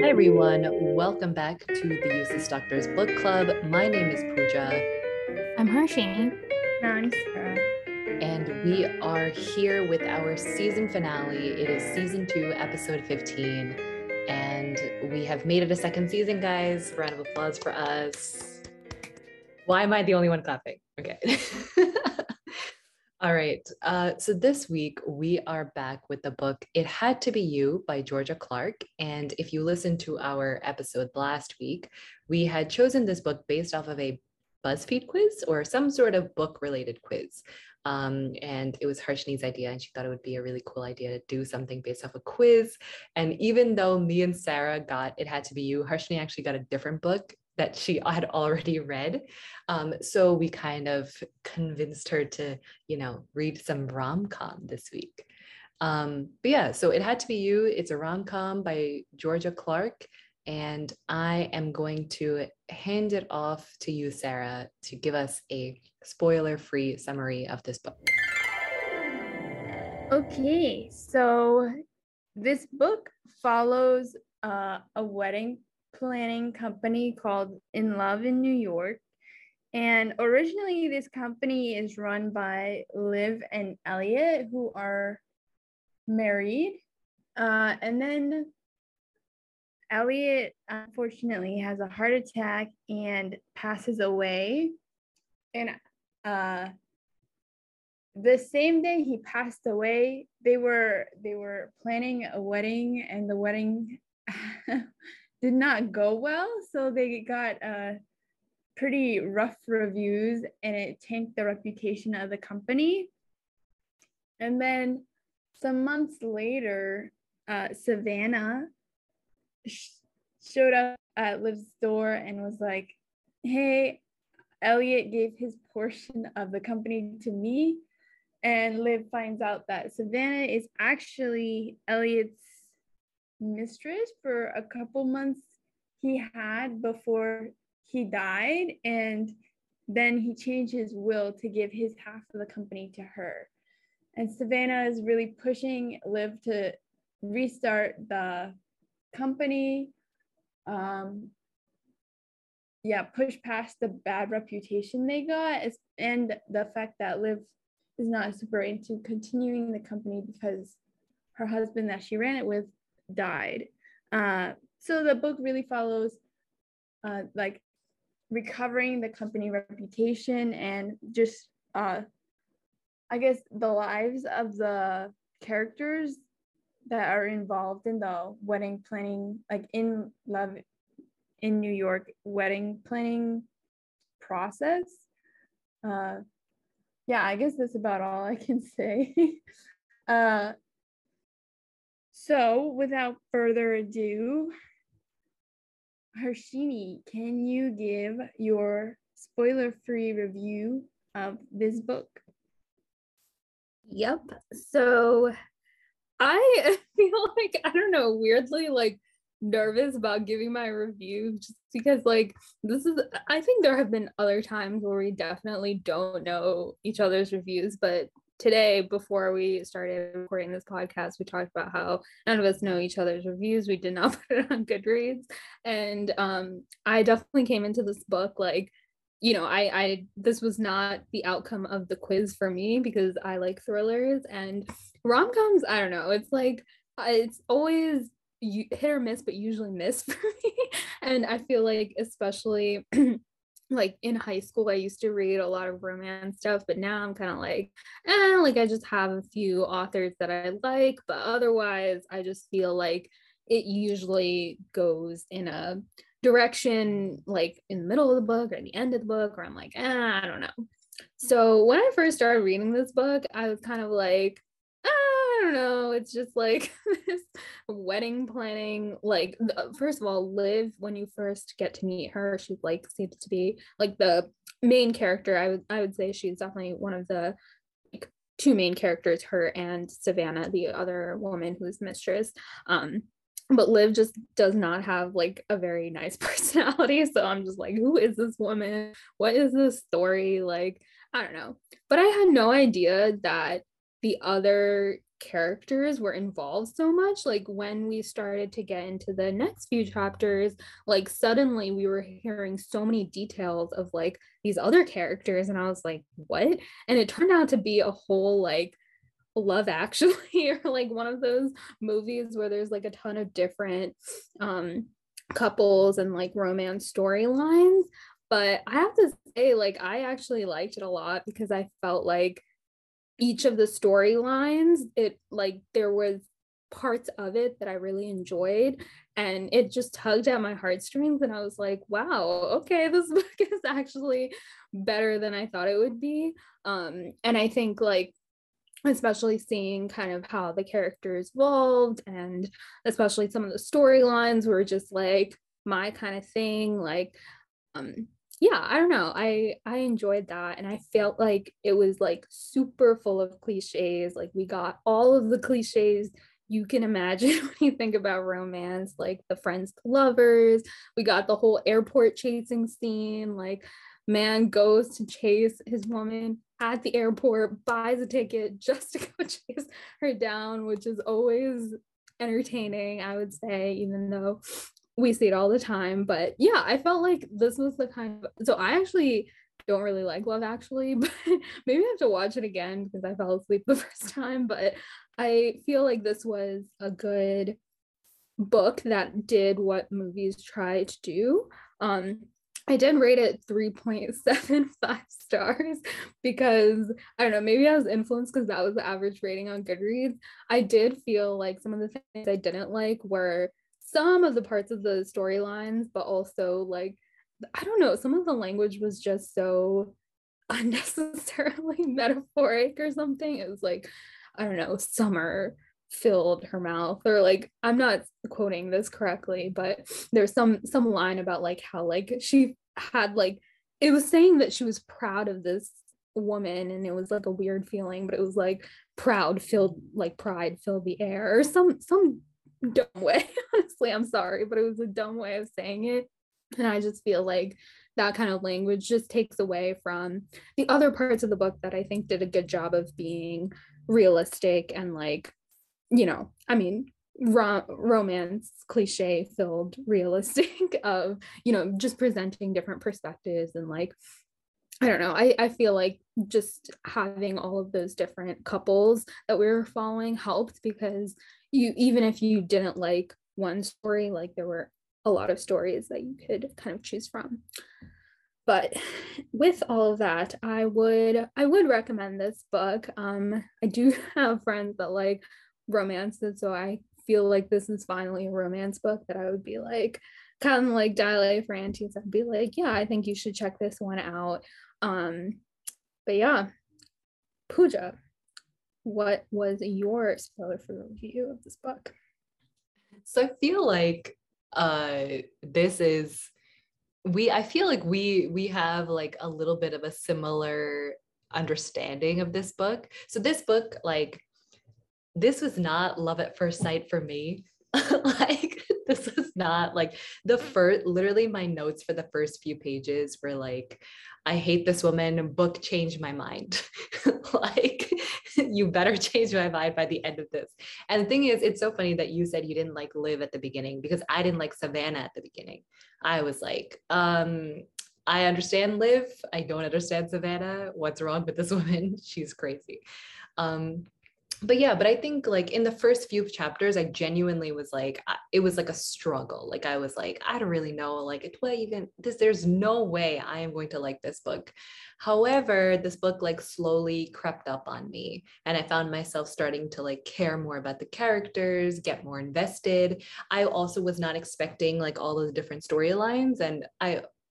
Hi everyone, welcome back to the Useless Doctors Book Club. My name is Pooja. I'm Hershey. And I'm Sarah. And we are here with our season finale. It is season 2, episode 15. And we have made it a second season, guys. Round of applause for us. Why am I the only one clapping? Okay. All right, so this week we are back with the book It Had to Be You by Georgia Clark. And if you listened to our episode last week, we had chosen this book based off of a BuzzFeed quiz or some sort of book-related quiz. And it was Harshini's idea, and she thought it would be a really cool idea to do something based off a quiz. And even though me and Sarah got It Had to Be You, Harshini actually got a different book that she had already read. So we kind of convinced her to, you know, read some rom-com this week. But yeah, so It Had to Be You. It's a rom-com by Georgia Clark. And I am going to hand it off to you, Sarah, to give us a spoiler-free summary of this book. Okay, so this book follows a wedding planning company called In Love in New York. And originally this company is run by Liv and Elliot, who are married. And then Elliot unfortunately has a heart attack and passes away. And the same day he passed away, they were planning a wedding, and the wedding did not go well. So they got pretty rough reviews, and it tanked the reputation of the company. And then some months later, Savannah showed up at Liv's door and was like, hey, Elliot gave his portion of the company to me. And Liv finds out that Savannah is actually Elliot's mistress for a couple months he had before he died, and then he changed his will to give his half of the company to her. And Savannah is really pushing Liv to restart the company, push past the bad reputation they got, and the fact that Liv is not super into continuing the company because her husband that she ran it with died. So the book really follows recovering the company reputation and just I guess the lives of the characters that are involved in the wedding planning, like In Love in New York wedding planning process. I guess that's about all I can say. So without further ado, Harshini, can you give your spoiler-free review of this book? Yep. So I feel like, I don't know, weirdly nervous about giving my review, just because this is, I think there have been other times where we definitely don't know each other's reviews, but today, before we started recording this podcast, we talked about how none of us know each other's reviews. We did not put it on Goodreads. And I definitely came into this book this was not the outcome of the quiz for me, because I like thrillers and rom-coms. I don't know. It's always hit or miss, but usually miss for me. And I feel like, especially in high school, I used to read a lot of romance stuff, but now I'm kind of I just have a few authors that I like, but otherwise I just feel like it usually goes in a direction in the middle of the book or at the end of the book, or I'm I don't know. So when I first started reading this book, I was kind of I don't know, it's just this wedding planning, first of all, Liv, when you first get to meet her, she seems to be the main character. I would say she's definitely one of the two main characters, her and Savannah, the other woman who's mistress. But Liv just does not have a very nice personality, so I'm just who is this woman? What is this story? I don't know. But I had no idea that the other characters were involved so much. Like when we started to get into the next few chapters, like suddenly we were hearing so many details of like these other characters, and I was like, what? And it turned out to be a whole like Love Actually, or like one of those movies where there's like a ton of different couples and like romance storylines. But I have to say, like, I actually liked it a lot because I felt like each of the storylines, it like there was parts of it that I really enjoyed, and it just tugged at my heartstrings, and I was like, wow, okay, this book is actually better than I thought it would be. And I think like especially seeing kind of how the characters evolved, and especially some of the storylines were just like my kind of thing. Like, yeah, I don't know. I enjoyed that. And I felt like it was like super full of cliches. Like we got all of the cliches you can imagine when you think about romance, like the friends to lovers. We got the whole airport chasing scene, like man goes to chase his woman at the airport, buys a ticket just to go chase her down, which is always entertaining, I would say, even though we see it all the time. But yeah, I felt like this was the kind of, so I actually don't really like Love Actually, but maybe I have to watch it again because I fell asleep the first time. But I feel like this was a good book that did what movies try to do. I did rate it 3.75 stars because, I don't know, maybe I was influenced because that was the average rating on Goodreads. I did feel like some of the things I didn't like were some of the parts of the storylines, but also like, I don't know, some of the language was just so unnecessarily metaphoric or something. It was like, I don't know, summer filled her mouth, or like, I'm not quoting this correctly, but there's some line about like how like she had like, it was saying that she was proud of this woman, and it was like a weird feeling, but it was like proud filled, like pride filled the air, or some dumb way. Honestly, I'm sorry, but it was a dumb way of saying it. And I just feel like that kind of language just takes away from the other parts of the book that I think did a good job of being realistic and like, you know, I mean, romance cliche filled realistic of, you know, just presenting different perspectives. And like, I don't know, I feel like just having all of those different couples that we were following helped, because you, even if you didn't like one story, like there were a lot of stories that you could kind of choose from. But with all of that, I would recommend this book. I do have friends that like romances, so I feel like this is finally a romance book that I would be like, kind of like Dial A for Aunties, I'd be like, yeah, I think you should check this one out. But yeah, Pooja, what was your spoiler-free review of this book? So I feel like we have like a little bit of a similar understanding of this book. So this book, like, this was not love at first sight for me. Like, this was not like the first, literally my notes for the first few pages were like, I hate this woman, book, changed my mind. Like, you better change my mind by the end of this. And the thing is, it's so funny that you said you didn't like Liv at the beginning, because I didn't like Savannah at the beginning. I was like, I understand Liv. I don't understand Savannah. What's wrong with this woman? She's crazy. But yeah, but I think like in the first few chapters, I genuinely was like, it was like a struggle. Like I was like, I don't really know, like, well, you can, this, there's no way I am going to like this book. However, this book like slowly crept up on me, and I found myself starting to like care more about the characters, get more invested. I also was not expecting like all of the different storylines, and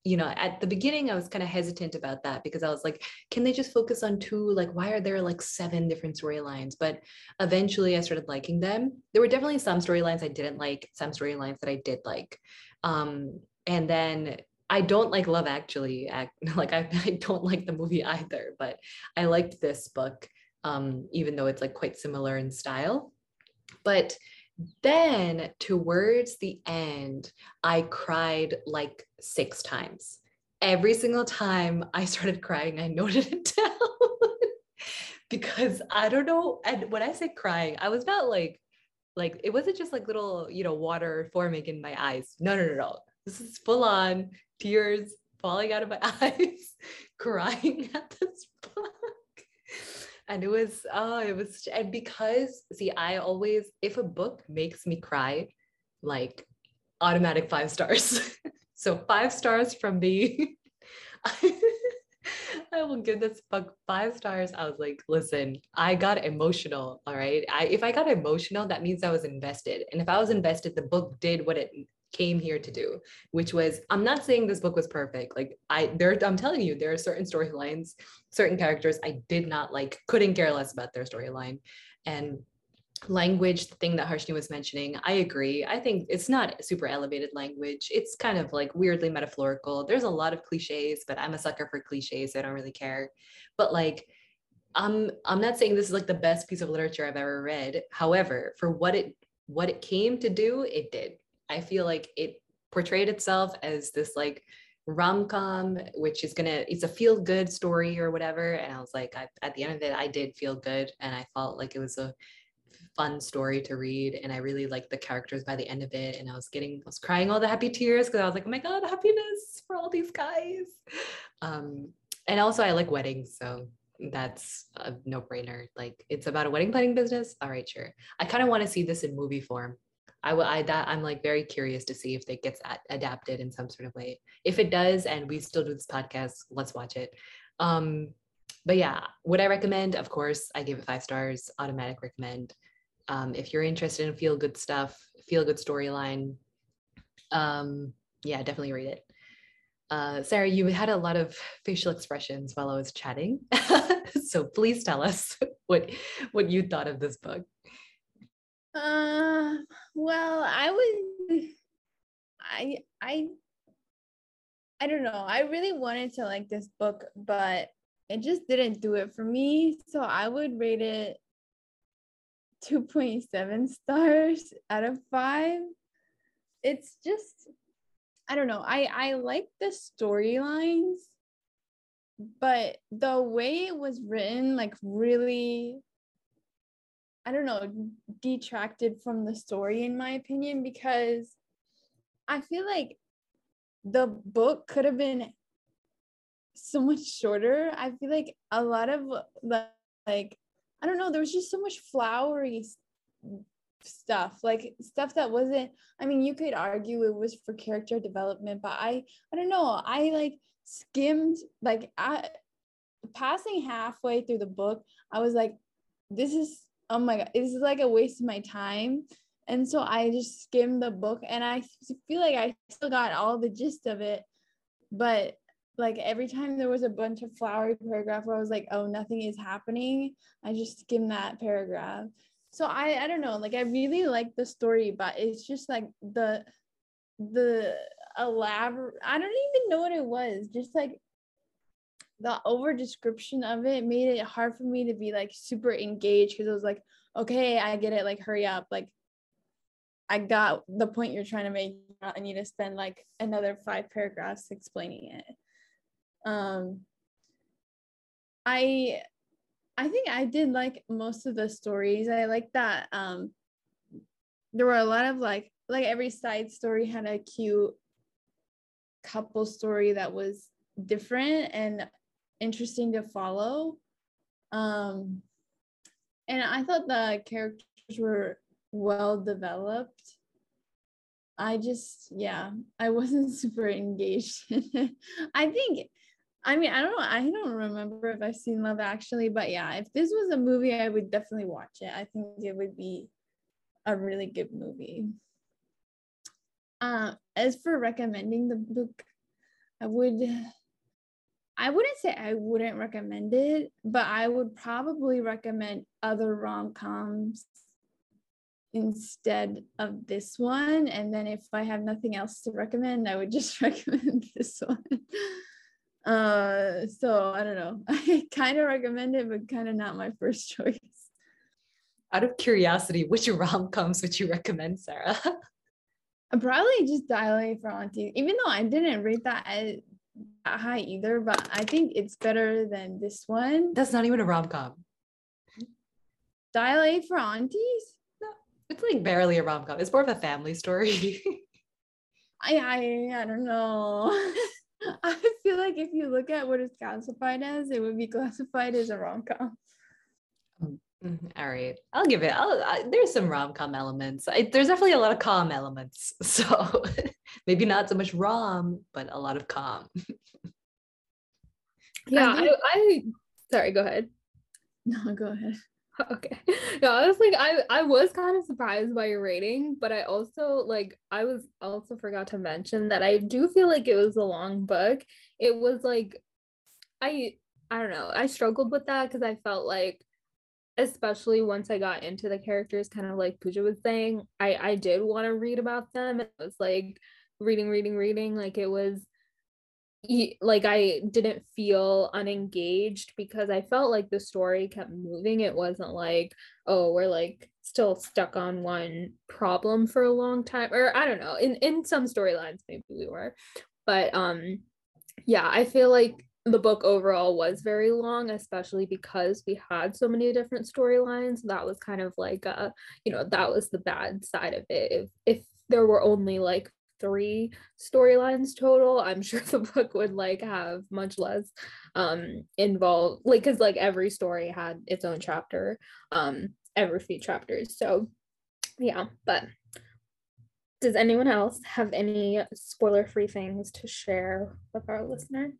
you know, at the beginning, I was kind of hesitant about that because I was like, can they just focus on two? Like, why are there like 7 different storylines? But eventually I started liking them. There were definitely some storylines I didn't like, some storylines that I did like. And then I don't like Love Actually. I don't like the movie either, but I liked this book, even though it's like quite similar in style. But then towards the end, I cried like 6 times. Every single time I started crying, I noted it down because I don't know. And when I say crying, I was not like it wasn't just like little, you know, water forming in my eyes. No. This is full on tears falling out of my eyes, crying at this book. And it was, and because, see, I always, if a book makes me cry, like automatic 5 stars. So 5 stars from me. I will give this book 5 stars. I was like, listen, I got emotional. All right. If I got emotional, that means I was invested. And if I was invested, the book did what it came here to do, which was, I'm not saying this book was perfect. Like I'm telling you, there are certain storylines, certain characters I did not like, couldn't care less about their storyline. And language, the thing that Harshni was mentioning, I agree. I think it's not super elevated language. It's kind of like weirdly metaphorical. There's a lot of cliches, but I'm a sucker for cliches. I don't really care. But like, I'm not saying this is like the best piece of literature I've ever read. However, for what it came to do, it did. I feel like it portrayed itself as this like rom-com, which is it's a feel-good story or whatever. And I was like, at the end of it, I did feel good. And I felt like it was a fun story to read. And I really liked the characters by the end of it. And I was crying all the happy tears because I was like, oh my God, happiness for all these guys. And also I like weddings. So that's a no-brainer. Like it's about a wedding planning business. All right, sure. I kind of want to see this in movie form. I'm like very curious to see if it gets adapted in some sort of way. If it does, and we still do this podcast, let's watch it. But yeah, would I recommend? Of course, I gave it 5 stars, automatic recommend. If you're interested in feel-good stuff, feel-good storyline, yeah, definitely read it. Sarah, you had a lot of facial expressions while I was chatting. So please tell us what you thought of this book. Well, I don't know. I really wanted to like this book, but it just didn't do it for me. So I would rate it 2.7 stars out of 5. It's just, I don't know. I like the storylines, but the way it was written, like really, I don't know, detracted from the story in my opinion, because I feel like the book could have been so much shorter. I feel like a lot of like, I don't know, there was just so much flowery stuff, like stuff that wasn't, I mean, you could argue it was for character development, but I don't know. I like skimmed, like passing halfway through the book, I was like, this is, oh my God, this is like a waste of my time. And so I just skimmed the book and I feel like I still got all the gist of it. But like every time there was a bunch of flowery paragraph where I was like, oh, nothing is happening, I just skimmed that paragraph. So I don't know, like I really like the story, but it's just like the elaborate, I don't even know what it was, just like the over description of it made it hard for me to be like super engaged, because I was like, okay, I get it, like hurry up, like I got the point you're trying to make. I need to spend like another 5 paragraphs explaining it. I think I did like most of the stories. I like that there were a lot of like every side story had a cute couple story that was different and interesting to follow, and I thought the characters were well developed. I just, yeah, I wasn't super engaged. I don't remember if I've seen Love Actually, but yeah, if this was a movie, I would definitely watch it. I think it would be a really good movie. As for recommending the book, I wouldn't say I wouldn't recommend it, but I would probably recommend other rom-coms instead of this one. And then if I have nothing else to recommend, I would just recommend this one. So I don't know. I kind of recommend it, but kind of not my first choice. Out of curiosity, which rom-coms would you recommend, Sarah? Probably just Dial A for Aunties, even though I didn't rate that high either, but I think it's better than this one. That's not even a rom-com. Dial A for Aunties? No, it's like barely a rom-com. It's more of a family story. I don't know. I feel like if you look at what it's classified as, it would be classified as a rom-com. All right. I'll give it. There's some rom-com elements. There's definitely a lot of calm elements. So maybe not so much rom, but a lot of calm. Yeah. Sorry, go ahead. No, go ahead. Okay. No, I was like, I was kind of surprised by your rating, but I also forgot to mention that I do feel like it was a long book. It was like, I don't know. I struggled with that because I felt like, especially once I got into the characters, kind of like Pooja was saying, I did want to read about them. It was like reading. Like it was like I didn't feel unengaged because I felt like the story kept moving. It wasn't like, oh, we're like still stuck on one problem for a long time, or I don't know, in some storylines maybe we were, but yeah, I feel like the book overall was very long, especially because we had so many different storylines. That was kind of like that was the bad side of it. If there were only like 3 storylines total, I'm sure the book would like have much less involved, like because like every story had its own chapter, every few chapters. So yeah, but does anyone else have any spoiler-free things to share with our listener?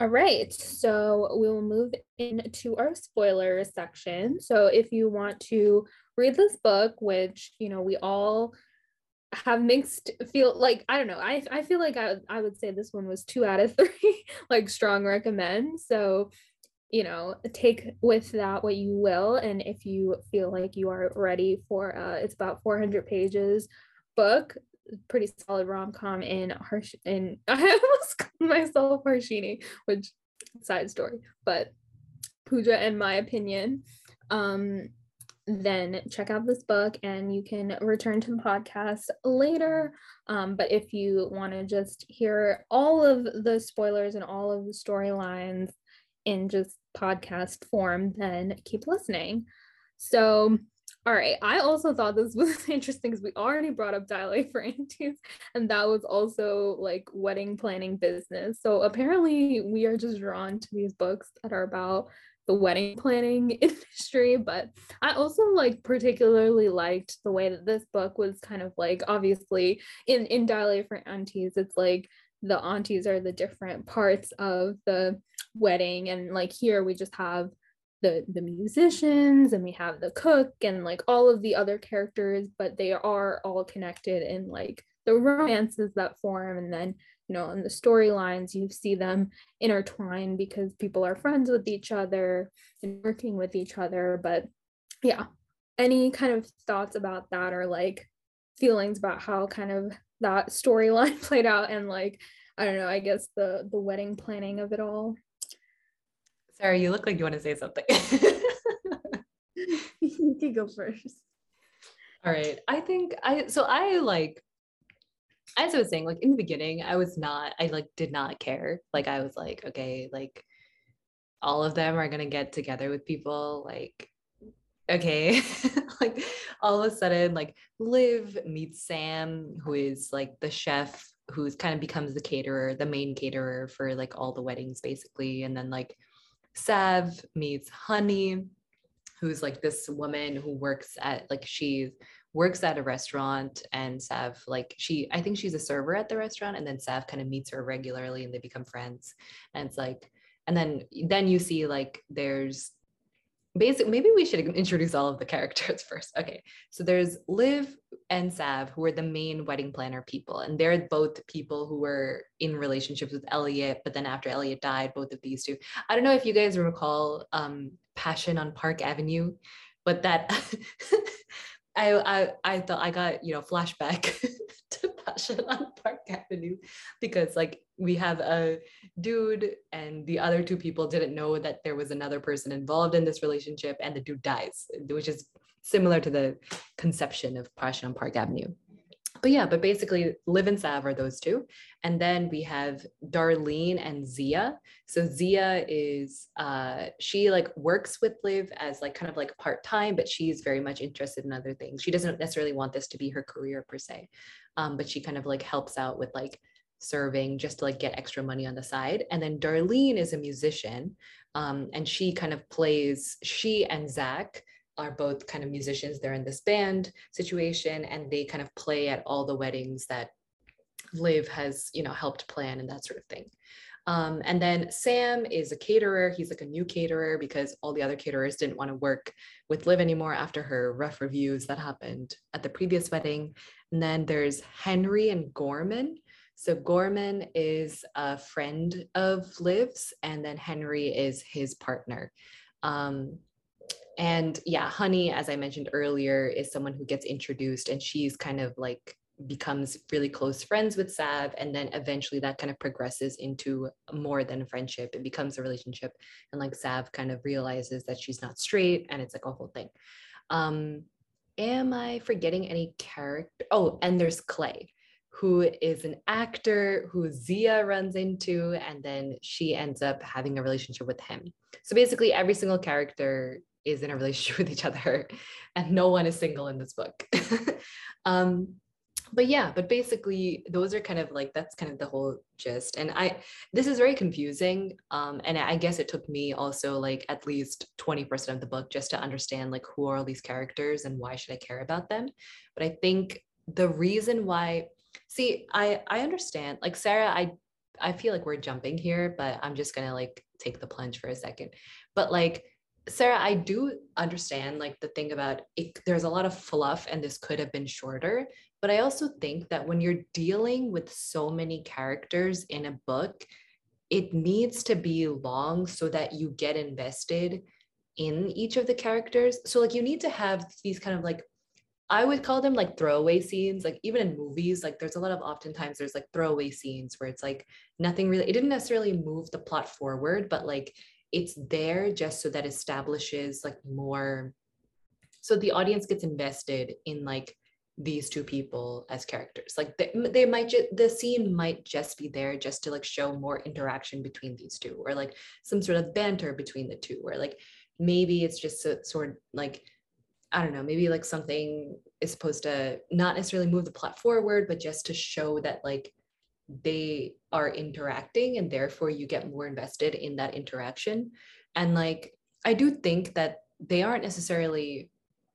All right, so we will move into our spoiler section. So if you want to read this book, which, you know, we all have mixed feel like, I don't know. I feel like I would say this one was 2 out of 3, like strong recommend. So, you know, take with that what you will. And if you feel like you are ready for, it's about 400 pages book, pretty solid rom-com and I almost called myself Harshini, which side story, but Pooja and my opinion, then check out this book and you can return to the podcast later. But if you want to just hear all of the spoilers and all of the storylines in just podcast form, then keep listening. So all right. I also thought this was interesting because we already brought up Dial A for Aunties, and that was also like wedding planning business. So apparently we are just drawn to these books that are about the wedding planning industry. But I also like particularly liked the way that this book was kind of like, obviously in Dial A for Aunties, it's like the aunties are the different parts of the wedding. And like here we just have the musicians and we have the cook and like all of the other characters, but they are all connected in like the romances that form, and then, you know, in the storylines you see them intertwine because people are friends with each other and working with each other. But yeah, any kind of thoughts about that or like feelings about how kind of that storyline played out and like, I don't know, I guess the wedding planning of it all? Sarah, you look like you want to say something. You can go first. All right. As I was saying, like in the beginning, I did not care. Like I was like, okay, like all of them are going to get together with people. Like, okay. Like all of a sudden, like Liv meets Sam, who is like the chef who's kind of becomes the caterer, the main caterer for like all the weddings basically. And then like Sav meets Honey, who's like this woman who works at a restaurant, and Sav, like I think she's a server at the restaurant, and then Sav kind of meets her regularly and they become friends. And it's like, and then you see like there's basic, maybe we should introduce all of the characters first. Okay, so there's Liv and Sav, who are the main wedding planner people, and they're both people who were in relationships with Elliot, but then after Elliot died, both of these two, I don't know if you guys recall Passion on Park Avenue, but that I thought I got, you know, flashback to Passion on Park Avenue, because like we have a dude and the other two people didn't know that there was another person involved in this relationship, and the dude dies, which is similar to the conception of Passion on Park Avenue. But basically Liv and Sav are those two. And then we have Darlene and Zia. So Zia is, she like works with Liv as like kind of like part-time, but she's very much interested in other things. She doesn't necessarily want this to be her career per se, but she kind of like helps out with like serving just to like get extra money on the side. And then Darlene is a musician, and she kind of plays, she and Zach are both kind of musicians. They're in this band situation and they kind of play at all the weddings that Liv has, you know, helped plan and that sort of thing. And then Sam is a caterer. He's like a new caterer because all the other caterers didn't want to work with Liv anymore after her rough reviews that happened at the previous wedding. And then there's Henry and Gorman. So Gorman is a friend of Liv's, and then Henry is his partner. And yeah, Honey, as I mentioned earlier, is someone who gets introduced, and she's kind of like becomes really close friends with Sav, and then eventually that kind of progresses into more than a friendship. It becomes a relationship, and like Sav kind of realizes that she's not straight, and it's like a whole thing. Am I forgetting any character? Oh, and there's Clay, who is an actor who Zia runs into, and then she ends up having a relationship with him. So basically every single character is in a relationship with each other, and no one is single in this book. But basically those are kind of like, that's kind of the whole gist. And this is very confusing. And I guess it took me also like at least 20% of the book just to understand like, who are all these characters and why should I care about them? But I think the reason why, I understand, like Sarah, I feel like we're jumping here, but I'm just gonna like take the plunge for a second. But like, Sarah, I do understand like the thing about it, there's a lot of fluff and this could have been shorter, but I also think that when you're dealing with so many characters in a book, it needs to be long so that you get invested in each of the characters. So like you need to have these kind of like, I would call them like throwaway scenes, like even in movies, like there's a lot of oftentimes there's like throwaway scenes where it's like nothing really, it didn't necessarily move the plot forward, but like it's there just so that establishes like more, so the audience gets invested in like these two people as characters. Like they might the scene might just be there just to like show more interaction between these two, or like some sort of banter between the two, or like maybe it's just sort of like, I don't know, maybe like something is supposed to not necessarily move the plot forward, but just to show that like they are interacting, and therefore you get more invested in that interaction. And like, I do think that they aren't necessarily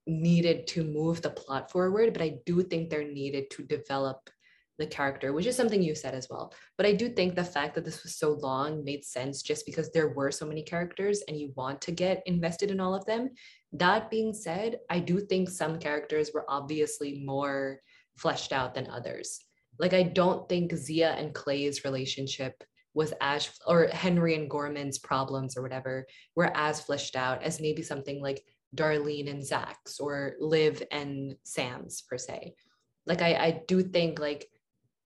needed to move the plot forward, but I do think they're needed to develop the character, which is something you said as well. But I do think the fact that this was so long made sense just because there were so many characters and you want to get invested in all of them. That being said, I do think some characters were obviously more fleshed out than others. Like, I don't think Zia and Clay's relationship was as, or Henry and Gorman's problems or whatever, were as fleshed out as maybe something like Darlene and Zach's, or Liv and Sam's per se. Like, I do think like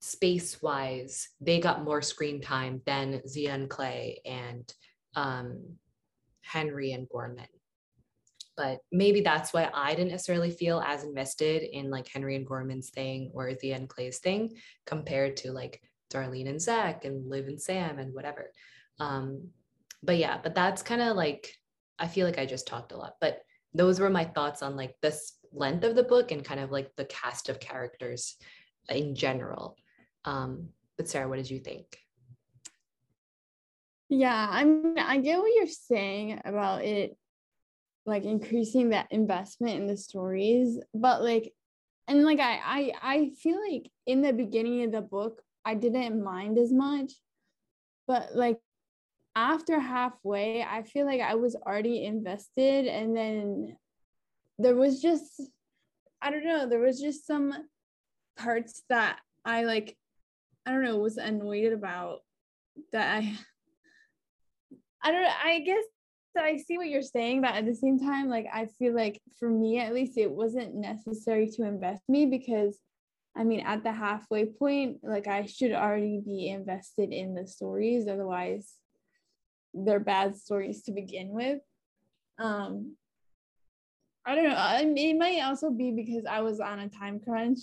space-wise, they got more screen time than Zia and Clay and Henry and Gorman. But maybe that's why I didn't necessarily feel as invested in like Henry and Gorman's thing or Zia and Clay's thing compared to like Darlene and Zach and Liv and Sam and whatever. But that's kind of like, I feel like I just talked a lot, but those were my thoughts on like this length of the book and kind of like the cast of characters in general. But Sarah, what did you think? Yeah, I get what you're saying about it, like increasing that investment in the stories, but like, and like I feel like in the beginning of the book I didn't mind as much, but like after halfway I feel like I was already invested, and then there was just, I don't know, there was just some parts that I like, I don't know, was annoyed about, that I don't know, I guess. So I see what you're saying, but at the same time, like, I feel like for me, at least, it wasn't necessary to invest me because, I mean, at the halfway point, like, I should already be invested in the stories. Otherwise, they're bad stories to begin with. I don't know. It might also be because I was on a time crunch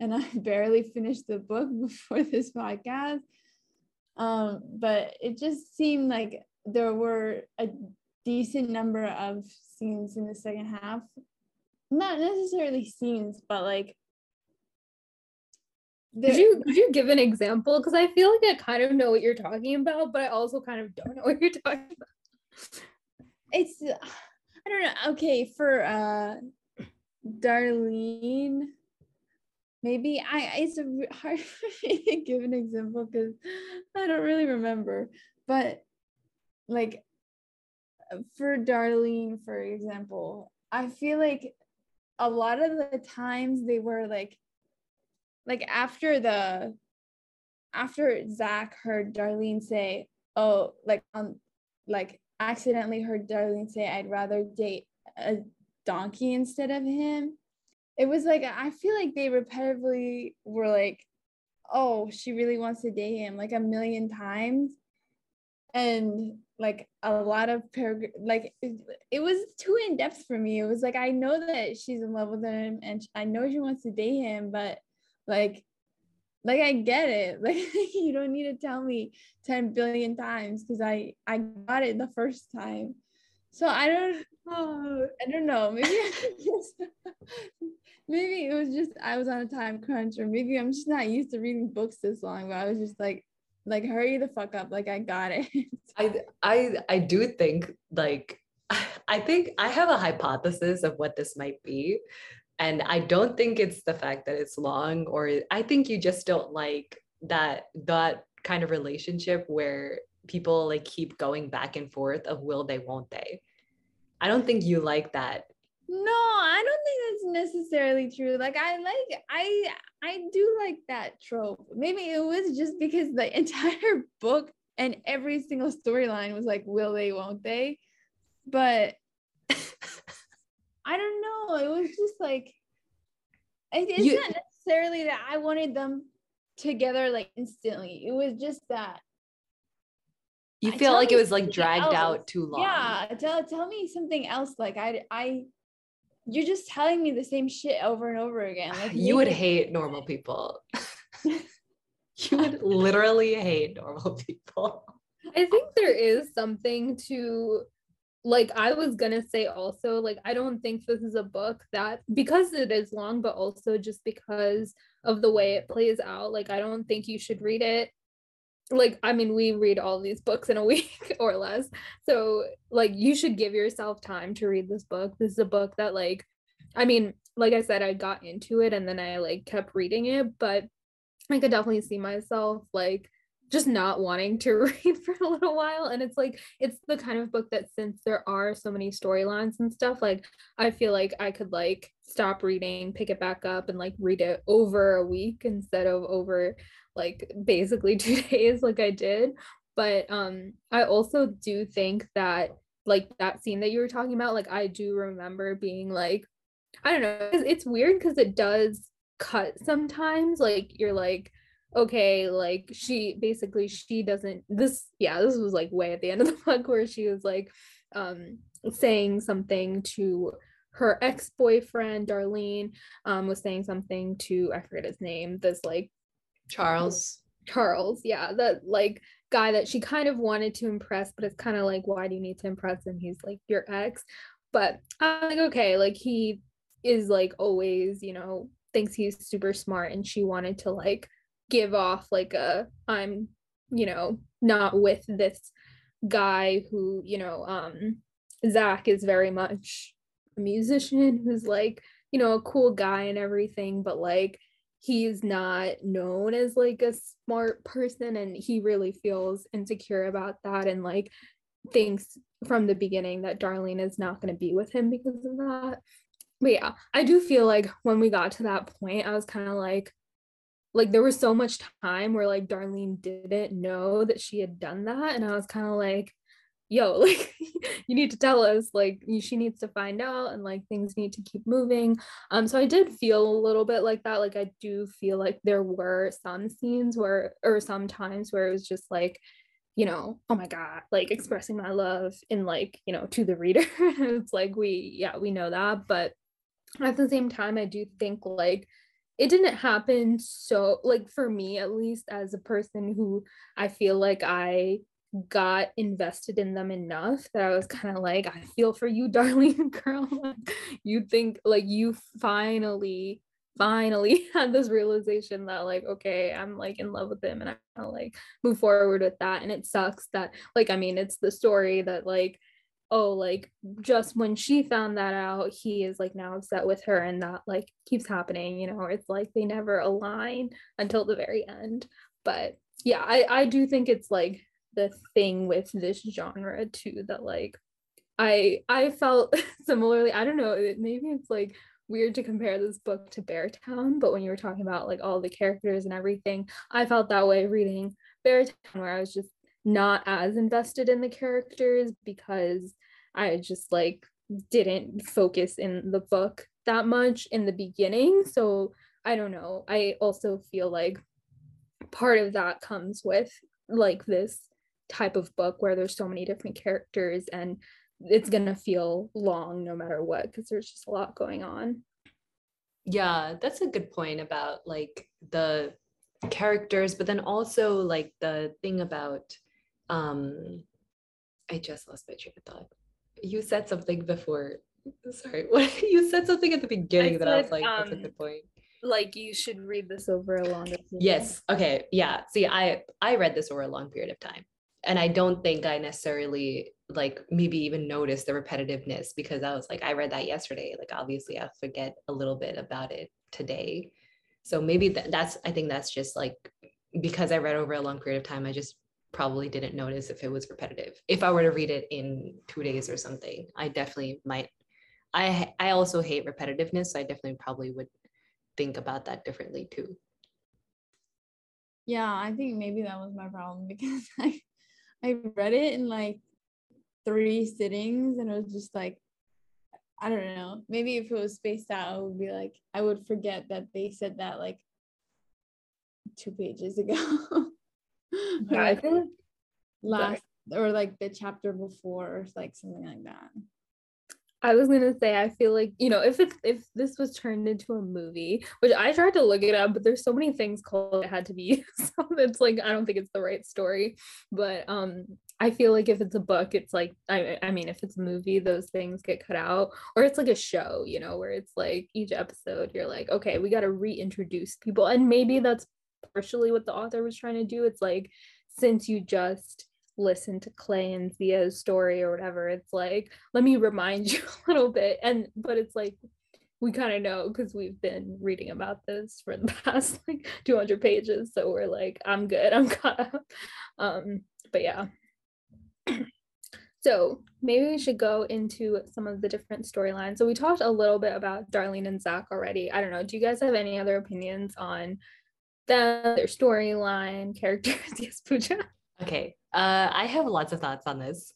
and I barely finished the book before this podcast. But it just seemed like there were a decent number of scenes in the second half. Not necessarily scenes, but like. Could you give an example? Because I feel like I kind of know what you're talking about, but I also kind of don't know what you're talking about. It's, I don't know. Okay, for Darlene, maybe it's hard for me to give an example because I don't really remember. But like for Darlene, for example, I feel like a lot of the times they were like after Zach heard Darlene say, oh, accidentally heard Darlene say, I'd rather date a donkey instead of him. It was like, I feel like they repetitively were like, oh, she really wants to date him, like a million times. And like a lot of it was too in-depth for me. It was like, I know that she's in love with him and I know she wants to date him, but like I get it. Like, you don't need to tell me 10 billion times because I got it the first time. So I don't know. Maybe it was just I was on a time crunch, or maybe I'm just not used to reading books this long. But I was just like hurry the fuck up. Like, I got it. I do think I have a hypothesis of what this might be. And I don't think it's the fact that it's long, or I think you just don't like that kind of relationship where people like keep going back and forth of will they, won't they. I don't think you like that. No, I don't think that's necessarily true. Like I do like that trope. Maybe it was just because the entire book and every single storyline was like will they, won't they. But I don't know. It was just like, it's not necessarily that I wanted them together like instantly. It was just that. You feel like it was like dragged out too long. Yeah. Tell me something else. Like you're just telling me the same shit over and over again. Like you would hate normal people. You would literally hate normal people. I think there is something to. Like I was gonna say also, like I don't think this is a book that, because it is long, but also just because of the way it plays out, like I don't think you should read it. Like, I mean, we read all these books in a week or less. So like you should give yourself time to read this book. This is a book that like, I mean, like I said, I got into it and then I like kept reading it, but I could definitely see myself like just not wanting to read for a little while. And it's like, it's the kind of book that, since there are so many storylines and stuff, like I feel like I could like stop reading, pick it back up, and like read it over a week instead of over like basically 2 days like I did. But I also do think that like that scene that you were talking about, like I do remember being like, I don't know, it's weird because it does cut sometimes. Like you're like, okay, like this was like way at the end of the book where she was like saying something to her ex-boyfriend. Darlene was saying something to, I forget his name, this like Charles, yeah, that like guy that she kind of wanted to impress, but it's kind of like, why do you need to impress him? He's like your ex. But I'm like, okay, like he is like always, you know, thinks he's super smart, and she wanted to like give off like a, I'm, you know, not with this guy who, you know, Zach is very much a musician who's like, you know, a cool guy and everything, but like he's not known as like a smart person, and he really feels insecure about that, and like thinks from the beginning that Darlene is not going to be with him because of that. But yeah, I do feel like when we got to that point, I was kind of like there was so much time where like Darlene didn't know that she had done that. And I was kind of like, yo, like you need to tell us, like she needs to find out, and like things need to keep moving. So I did feel a little bit like that. Like I do feel like there were some scenes where, or some times where it was just like, you know, oh my God, like expressing my love in like, you know, to the reader. It's like, we know that. But at the same time, I do think like it didn't happen. So like for me, at least as a person who I feel like I got invested in them enough that I was kind of like, I feel for you, darling girl. You think like you finally had this realization that like, okay, I'm like in love with him and I kind of like move forward with that. And it sucks that like, I mean, it's the story that like, oh, like just when she found that out, he is like now upset with her, and that like keeps happening, you know. It's like they never align until the very end. But yeah, I do think it's like the thing with this genre too, that like I felt similarly. I don't know, maybe it's like weird to compare this book to Bear Town, but when you were talking about like all the characters and everything, I felt that way reading Bear Town, where I was just not as invested in the characters because I just like didn't focus in the book that much in the beginning. So I don't know, I also feel like part of that comes with like this type of book where there's so many different characters and it's gonna feel long no matter what because there's just a lot going on. Yeah, that's a good point about like the characters, but then also like the thing about I just lost my train of thought. You said something before. Sorry, what? You said something at the beginning that I was like, that's a good point. Like you should read this over a longer period. Yes. Okay. Yeah. See, I read this over a long period of time, and I don't think I necessarily like maybe even noticed the repetitiveness because I was like, I read that yesterday. Like obviously, I'll forget a little bit about it today. So maybe that's. I think that's just like because I read over a long period of time, I just probably didn't notice if it was repetitive. If I were to read it in 2 days or something, I definitely might. I also hate repetitiveness, so I definitely probably would think about that differently too. Yeah, I think maybe that was my problem because I read it in like 3 sittings and it was just like, I don't know, maybe if it was spaced out, I would be like, I would forget that they said that like 2 pages ago. Or like last, or like the chapter before, or like something like that. I was gonna say, I feel like, you know, if this was turned into a movie, which I tried to look it up, but there's so many things called it had to be, so it's like, I don't think it's the right story. But I feel like if it's a book, it's like, I mean, if it's a movie, those things get cut out, or it's like a show, you know, where it's like each episode, you're like, okay, we got to reintroduce people. And maybe that's partially what the author was trying to do. It's like, since you just listen to Clay and Zia's story or whatever, it's like, let me remind you a little bit. And but it's like, we kind of know because we've been reading about this for the past like 200 pages. So we're like, I'm good, I'm caught up. But yeah. So maybe we should go into some of the different storylines. So we talked a little bit about Darlene and Zach already. I don't know, do you guys have any other opinions on them, their storyline, characters? Yes, Pooja. Okay, I have lots of thoughts on this.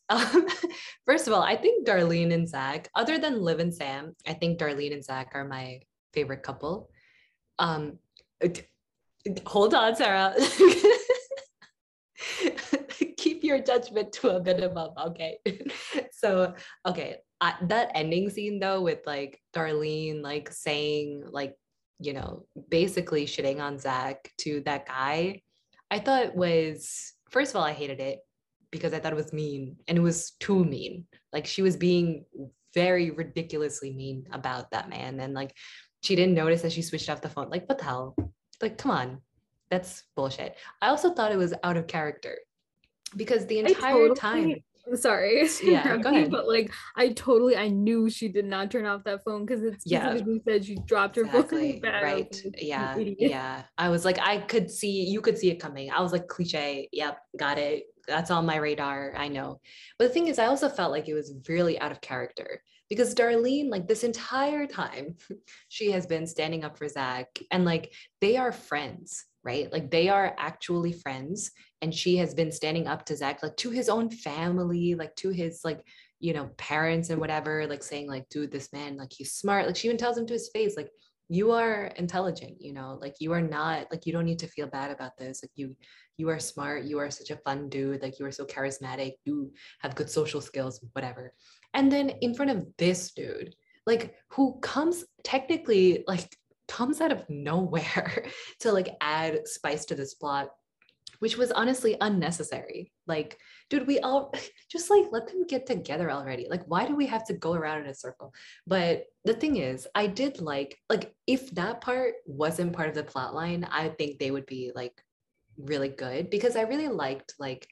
First of all, I think Darlene and Zach, other than Liv and Sam, I think Darlene and Zach are my favorite couple. Hold on, Sarah. Keep your judgment to a minimum, okay? So, okay, that ending scene though with like Darlene like saying like, you know, basically shitting on Zach to that guy, I thought was... First of all, I hated it because I thought it was mean, and it was too mean. Like she was being very ridiculously mean about that man. And like, she didn't notice that she switched off the phone. Like, what the hell? Like, come on, that's bullshit. I also thought it was out of character because the entire time. Sorry. Yeah, go ahead. But like, I knew she did not turn off that phone because it's specifically said she dropped her phone. Right. Yeah. Yeah. I was like, you could see it coming. I was like, cliche. Yep. Got it. That's on my radar. I know. But the thing is, I also felt like it was really out of character because Darlene, like this entire time, she has been standing up for Zach, and like, they are friends. Right? Like they are actually friends, and she has been standing up to Zach, like to his own family, like to his, like, you know, parents and whatever, like saying like, dude, this man, like he's smart. Like she even tells him to his face, like, you are intelligent, you know, like you are not, like, you don't need to feel bad about this. Like you are smart. You are such a fun dude. Like you are so charismatic. You have good social skills, whatever. And then in front of this dude, like who comes technically like comes out of nowhere to like add spice to this plot, which was honestly unnecessary. Like, dude, we all just like, let them get together already. Like, why do we have to go around in a circle? But the thing is, I did like if that part wasn't part of the plot line, I think they would be like really good, because I really liked like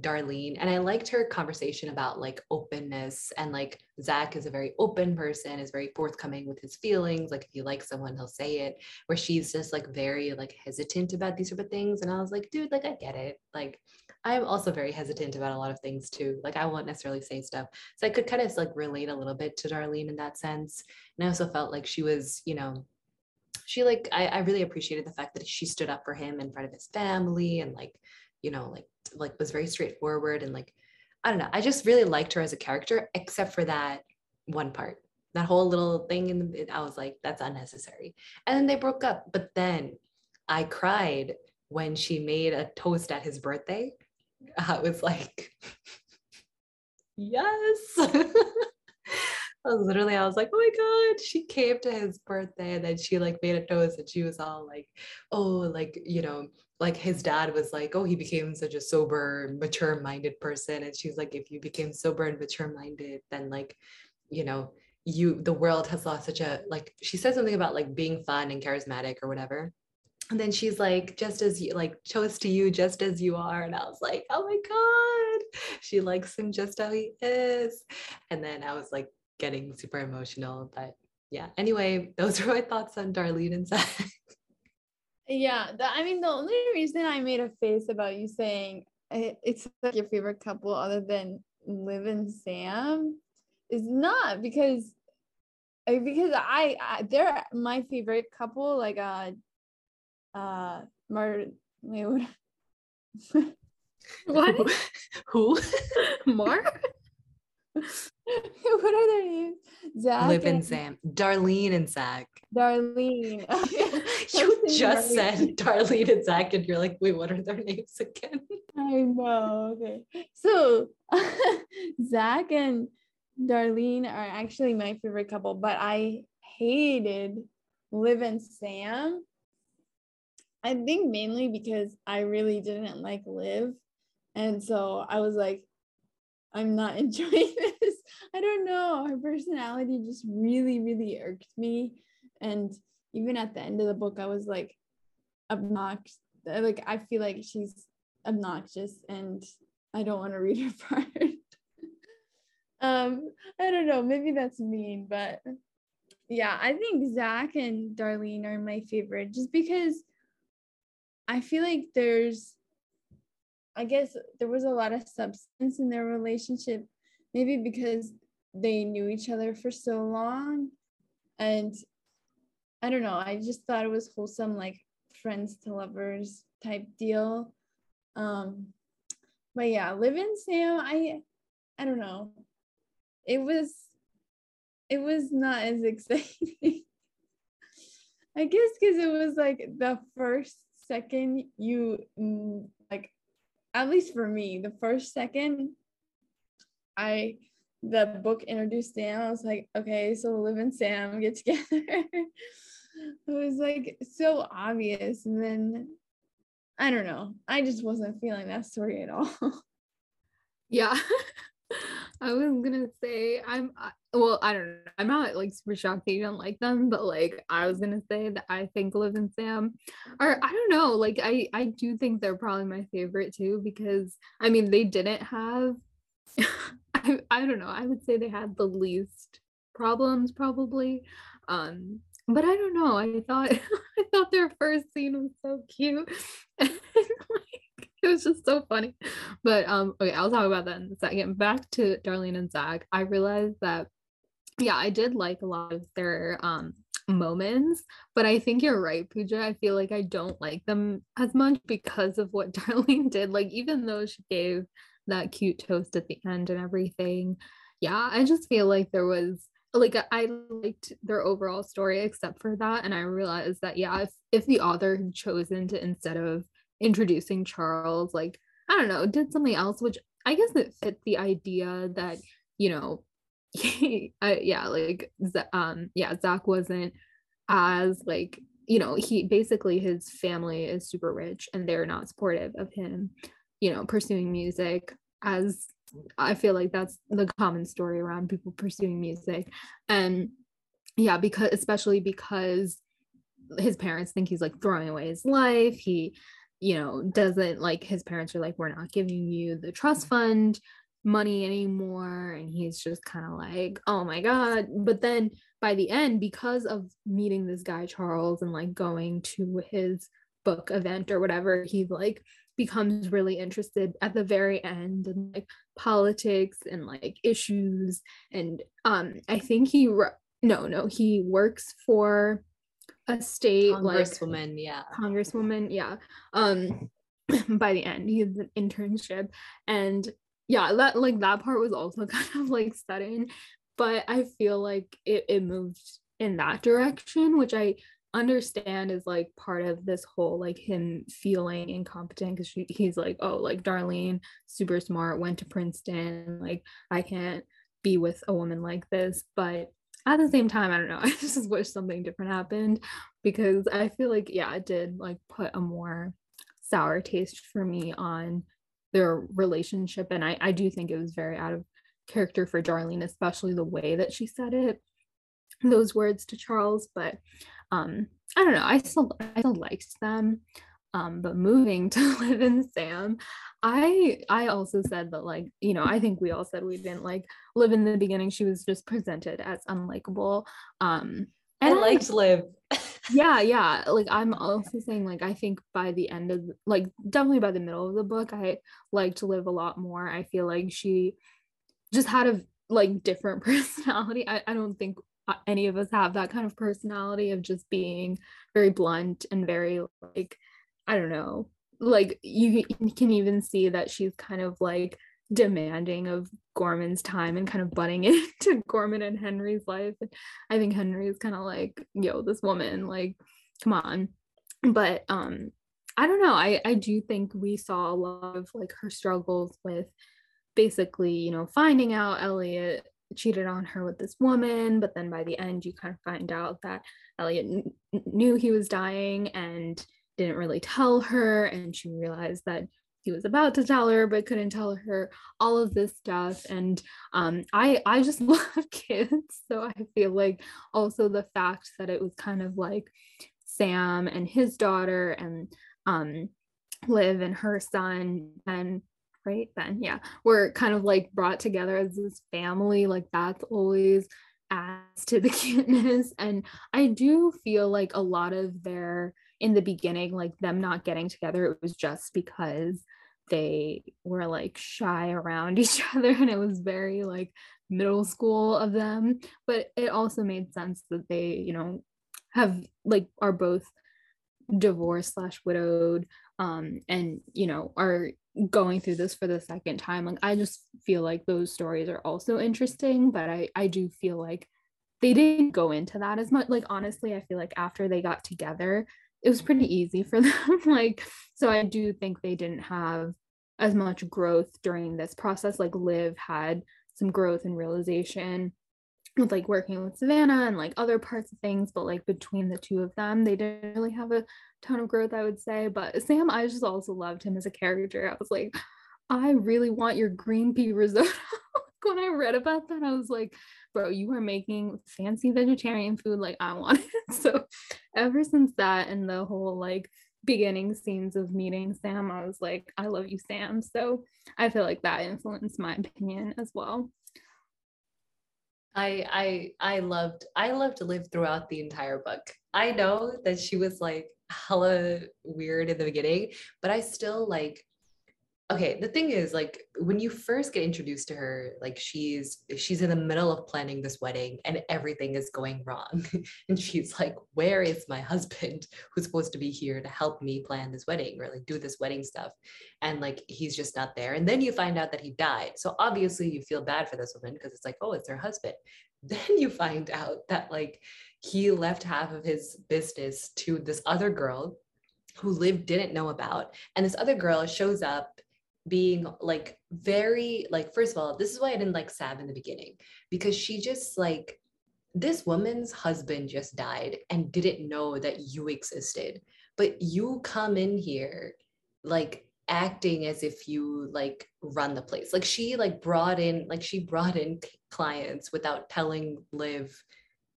Darlene, and I liked her conversation about like openness, and like Zach is a very open person, is very forthcoming with his feelings, like if you like someone he'll say it, where she's just like very like hesitant about these sort of things. And I was like, dude, like I get it, like I'm also very hesitant about a lot of things too, like I won't necessarily say stuff, so I could kind of like relate a little bit to Darlene in that sense. And I also felt like she was, you know, she like I really appreciated the fact that she stood up for him in front of his family, and like, you know, like was very straightforward, and like, I don't know, I just really liked her as a character, except for that one part, that whole little thing. And I was like, that's unnecessary. And then they broke up, but then I cried when she made a toast at his birthday. I was like, yes. I was like, oh my God, she came to his birthday, and then she like made a toast, and she was all like, oh, like, you know, like his dad was like, oh, he became such a sober, mature minded person. And she's like, if you became sober and mature minded, then like, you know, the world has lost such a, like, she said something about like being fun and charismatic or whatever. And then she's like, just as you, like, toast to you just as you are. And I was like, oh my God, she likes him just how he is. And then I was like getting super emotional. But yeah, anyway, those were my thoughts on Darlene and Zach. Yeah, I mean, the only reason I made a face about you saying it's like your favorite couple other than Liv and Sam is not because they're my favorite couple, like what? Who? Mark? What are their names? Zach, Liv and Sam. Darlene and Zach. Darlene. You just Darlene. Said Darlene and Zach, and you're like, wait, what are their names again? I know. Okay. So Zach and Darlene are actually my favorite couple, but I hated Liv and Sam. I think mainly because I really didn't like Liv. And so I was like, I'm not enjoying this. I don't know. Her personality just really, really irked me. And even at the end of the book, I was like, obnoxious. Like, I feel like she's obnoxious and I don't want to read her part. I don't know. Maybe that's mean, but yeah, I think Zach and Darlene are my favorite just because I feel like I guess there was a lot of substance in their relationship, maybe because they knew each other for so long. And I don't know, I just thought it was wholesome, like friends to lovers type deal. But yeah, Liv and Sam, I don't know. It was not as exciting. I guess because it was like the first second you like, at least for me, the first second the book introduced Sam, I was like, okay, so Liv and Sam get together. It was like so obvious. And then, I don't know, I just wasn't feeling that story at all. Yeah. I was gonna say, I don't know, I'm not like super shocked that you don't like them, but like I was gonna say that I think Liv and Sam are, I don't know, like I do think they're probably my favorite too, because I mean they didn't have I don't know, I would say they had the least problems probably, but I don't know, I thought their first scene was so cute. And like, it was just so funny. But okay, I'll talk about that in a second. Back to Darlene and Zach, I realized that, yeah, I did like a lot of their moments, but I think you're right, Pooja. I feel like I don't like them as much because of what Darlene did. Like, even though she gave that cute toast at the end and everything, yeah, I just feel like there was, like, I liked their overall story except for that. And I realized that, yeah, if the author had chosen to, instead of introducing Charles, like, I don't know, did something else, which I guess it fit the idea that, you know, yeah, like, Zach wasn't as like, you know, he basically, his family is super rich and they're not supportive of him, you know, pursuing music, as I feel like that's the common story around people pursuing music. And yeah, because especially because his parents think he's like throwing away his life. He, you know, doesn't like, his parents are like, we're not giving you the trust fund money anymore. And he's just kind of like, oh my God. But then by the end, because of meeting this guy Charles and like going to his book event or whatever, he like becomes really interested at the very end in like politics and like issues. And I think he he works for a state congresswoman, like, yeah, congresswoman, yeah, by the end he has an internship. And yeah, that, like, that part was also kind of like sudden, but I feel like it moved in that direction, which I understand is like part of this whole like him feeling incompetent, because he's like, oh, like Darlene, super smart, went to Princeton, like I can't be with a woman like this. But at the same time, I don't know, I just wish something different happened, because I feel like, yeah, it did like put a more sour taste for me on their relationship. And I do think it was very out of character for Darlene, especially the way that she said it, those words to Charles. But I don't know, I still liked them. But moving to Liv and Sam, I also said that, like, you know, I think we all said we didn't like Liv in the beginning. She was just presented as unlikable. And I liked Liv. yeah. Like, I'm also saying, like, I think by the end of, like, definitely by the middle of the book, I liked Liv a lot more. I feel like she just had a, like, different personality. I don't think any of us have that kind of personality of just being very blunt and very, like, I don't know, like you can even see that she's kind of like demanding of Gorman's time and kind of butting into Gorman and Henry's life. And I think Henry's kind of like, yo, this woman, like, come on. But I don't know, I do think we saw a lot of like her struggles with basically, you know, finding out Elliot cheated on her with this woman, but then by the end you kind of find out that Elliot knew he was dying and didn't really tell her, and she realized that he was about to tell her but couldn't tell her, all of this stuff. And I just love kids, so I feel like also the fact that it was kind of like Sam and his daughter and Liv and her son, and right then, yeah, we're kind of like brought together as this family, like that's always adds to the cuteness. And I do feel like a lot of their, in the beginning, like them not getting together, it was just because they were like shy around each other, and it was very like middle school of them. But it also made sense that they, you know, have like are both divorced/widowed, and, you know, are going through this for the second time. Like, I just feel like those stories are also interesting, but I do feel like they didn't go into that as much. Like, honestly, I feel like after they got together, it was pretty easy for them. Like, so I do think they didn't have as much growth during this process. Like, Liv had some growth and realization with like working with Savannah and like other parts of things, but like between the two of them, they didn't really have a ton of growth, I would say. But Sam, I just also loved him as a character. I was like, I really want your green pea risotto. When I read about that, I was like, bro, you are making fancy vegetarian food, like I want it. So ever since that and the whole like beginning scenes of meeting Sam, I was like, I love you, Sam. So I feel like that influenced my opinion as well. I loved Liv throughout the entire book. I know that she was like hella weird in the beginning, but I still like, okay, the thing is, like, when you first get introduced to her, like she's in the middle of planning this wedding and everything is going wrong. And she's like, where is my husband who's supposed to be here to help me plan this wedding or like do this wedding stuff? And like, he's just not there. And then you find out that he died. So obviously you feel bad for this woman because it's like, oh, it's her husband. Then you find out that like he left half of his business to this other girl who Liv didn't know about. And this other girl shows up being like very, like, first of all, this is why I didn't like Sam in the beginning, because she just like this woman's husband just died and didn't know that you existed, but you come in here like acting as if you like run the place. Like she brought in clients without telling Liv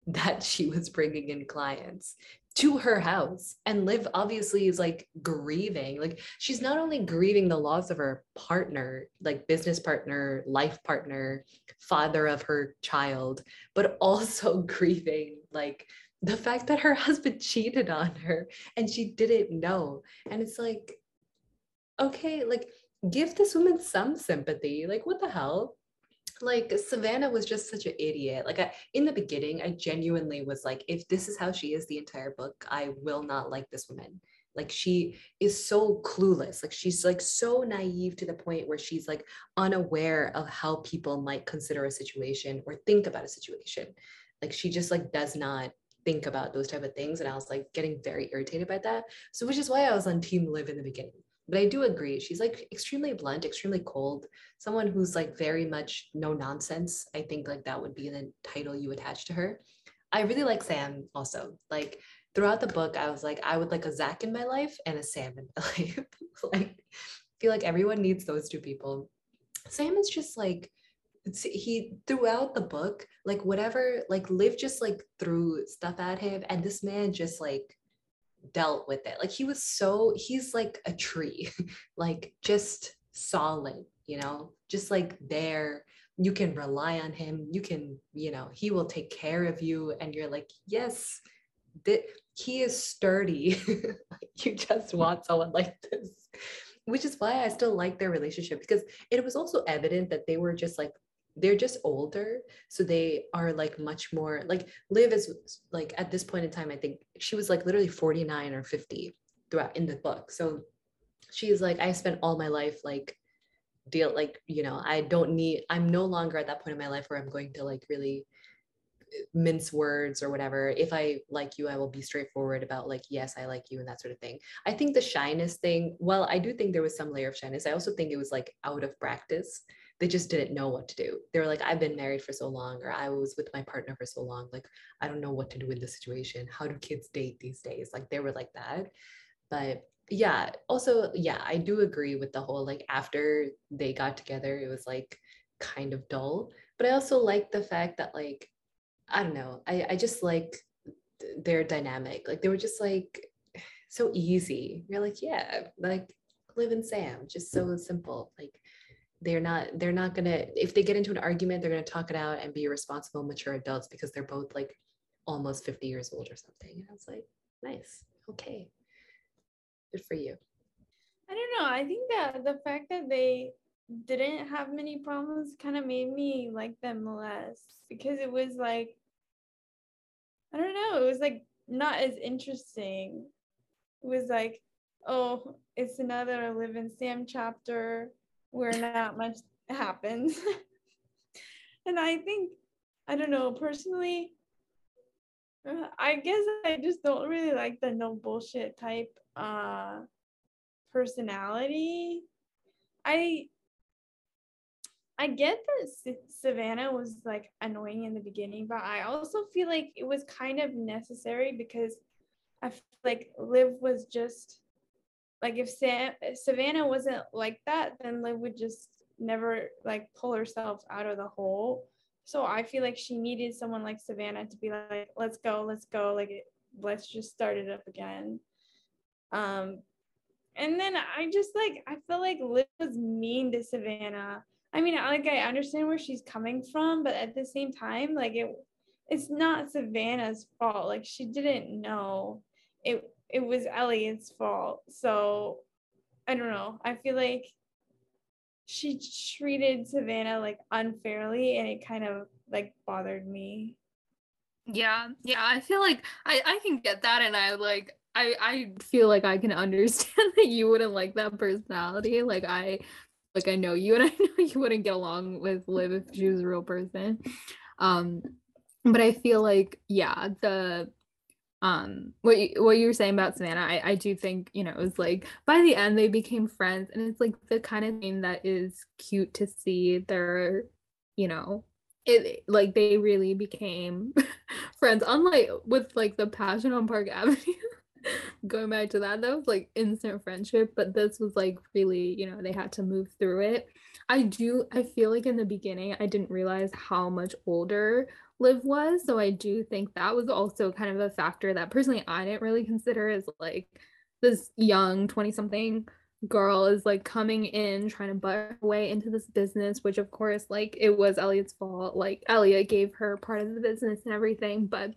that she was bringing in clients to her house. And Liv obviously is like grieving. Like she's not only grieving the loss of her partner, like business partner, life partner, father of her child, but also grieving like the fact that her husband cheated on her and she didn't know. And it's like, okay, like give this woman some sympathy. Like what the hell? Like Savannah was just such an idiot. Like in the beginning, I genuinely was like, if this is how she is the entire book, I will not like this woman. Like she is so clueless. Like she's like so naive to the point where she's like unaware of how people might consider a situation or think about a situation. Like she just like does not think about those type of things. And I was like getting very irritated by that. So which is why I was on Team Liv in the beginning. But I do agree. She's like extremely blunt, extremely cold, someone who's like very much no nonsense. I think like that would be the title you attach to her. I really like Sam also. Like throughout the book, I was like, I would like a Zach in my life and a Sam in my life. Like, I feel like everyone needs those two people. Sam is just like, he throughout the book, like whatever, like Liv just like threw stuff at him and this man just like dealt with it. Like he's like a tree, like just solid, you know, just like there. You can rely on him. You can, you know, he will take care of you. And you're like, yes, he is sturdy. You just want someone like this, which is why I still like their relationship, because it was also evident that they were just like, they're just older. So they are like much more like Liv is like at this point in time, I think she was like literally 49 or 50 throughout in the book. So she's like, I spent all my life like you know, I'm no longer at that point in my life where I'm going to like really mince words or whatever. If I like you, I will be straightforward about like, yes, I like you and that sort of thing. I think the shyness thing, well, I do think there was some layer of shyness. I also think it was like out of practice. They just didn't know what to do. They were like, I've been married for so long, or I was with my partner for so long. Like, I don't know what to do in this situation. How do kids date these days? Like they were like that. But yeah, also, yeah, I do agree with the whole, like after they got together, it was like kind of dull. But I also like the fact that like, I don't know, I just like their dynamic. Like they were just like, so easy. You're like, yeah, like Liv and Sam, just so simple. Like, they're not gonna, if they get into an argument, they're gonna talk it out and be responsible, mature adults, because they're both like almost 50 years old or something. And I was like, nice, okay, good for you. I don't know, I think that the fact that they didn't have many problems kind of made me like them less, because it was like, I don't know, it was like not as interesting. It was like, oh, it's another Liv and Sam chapter where not much happens. And I think, I don't know, personally, I guess I just don't really like the no bullshit type personality. I get that Savannah was like annoying in the beginning, but I also feel like it was kind of necessary, because I feel like Liv was just like, if Savannah wasn't like that, then Liv would just never like pull herself out of the hole. So I feel like she needed someone like Savannah to be like, let's go. Like, let's just start it up again. And then I just like, I feel like Liv was mean to Savannah. I mean, like, I understand where she's coming from, but at the same time, like it's not Savannah's fault. Like she didn't know. It was Elliot's fault. So I don't know, I feel like she treated Savannah like unfairly, and it kind of like bothered me. Yeah, I feel like I can get that, and I feel like I can understand that you wouldn't like that personality. Like I know you, and I know you wouldn't get along with Liv if she was a real person. But I feel like, yeah, the what you were saying about Savannah, I do think, you know, it was like by the end they became friends, and it's like the kind of thing that is cute to see their, you know, it, like, they really became friends. Unlike with, like, the Passion on Park Avenue, going back to that, was, like, instant friendship, but this was, like, really, you know, they had to move through it. I feel like in the beginning, I didn't realize how much older Liv was, so I do think that was also kind of a factor that, personally, I didn't really consider, as, like, this young 20-something girl is, like, coming in trying to butt her way into this business, which, of course, like, it was Elliot's fault. Like, Elliot gave her part of the business and everything, but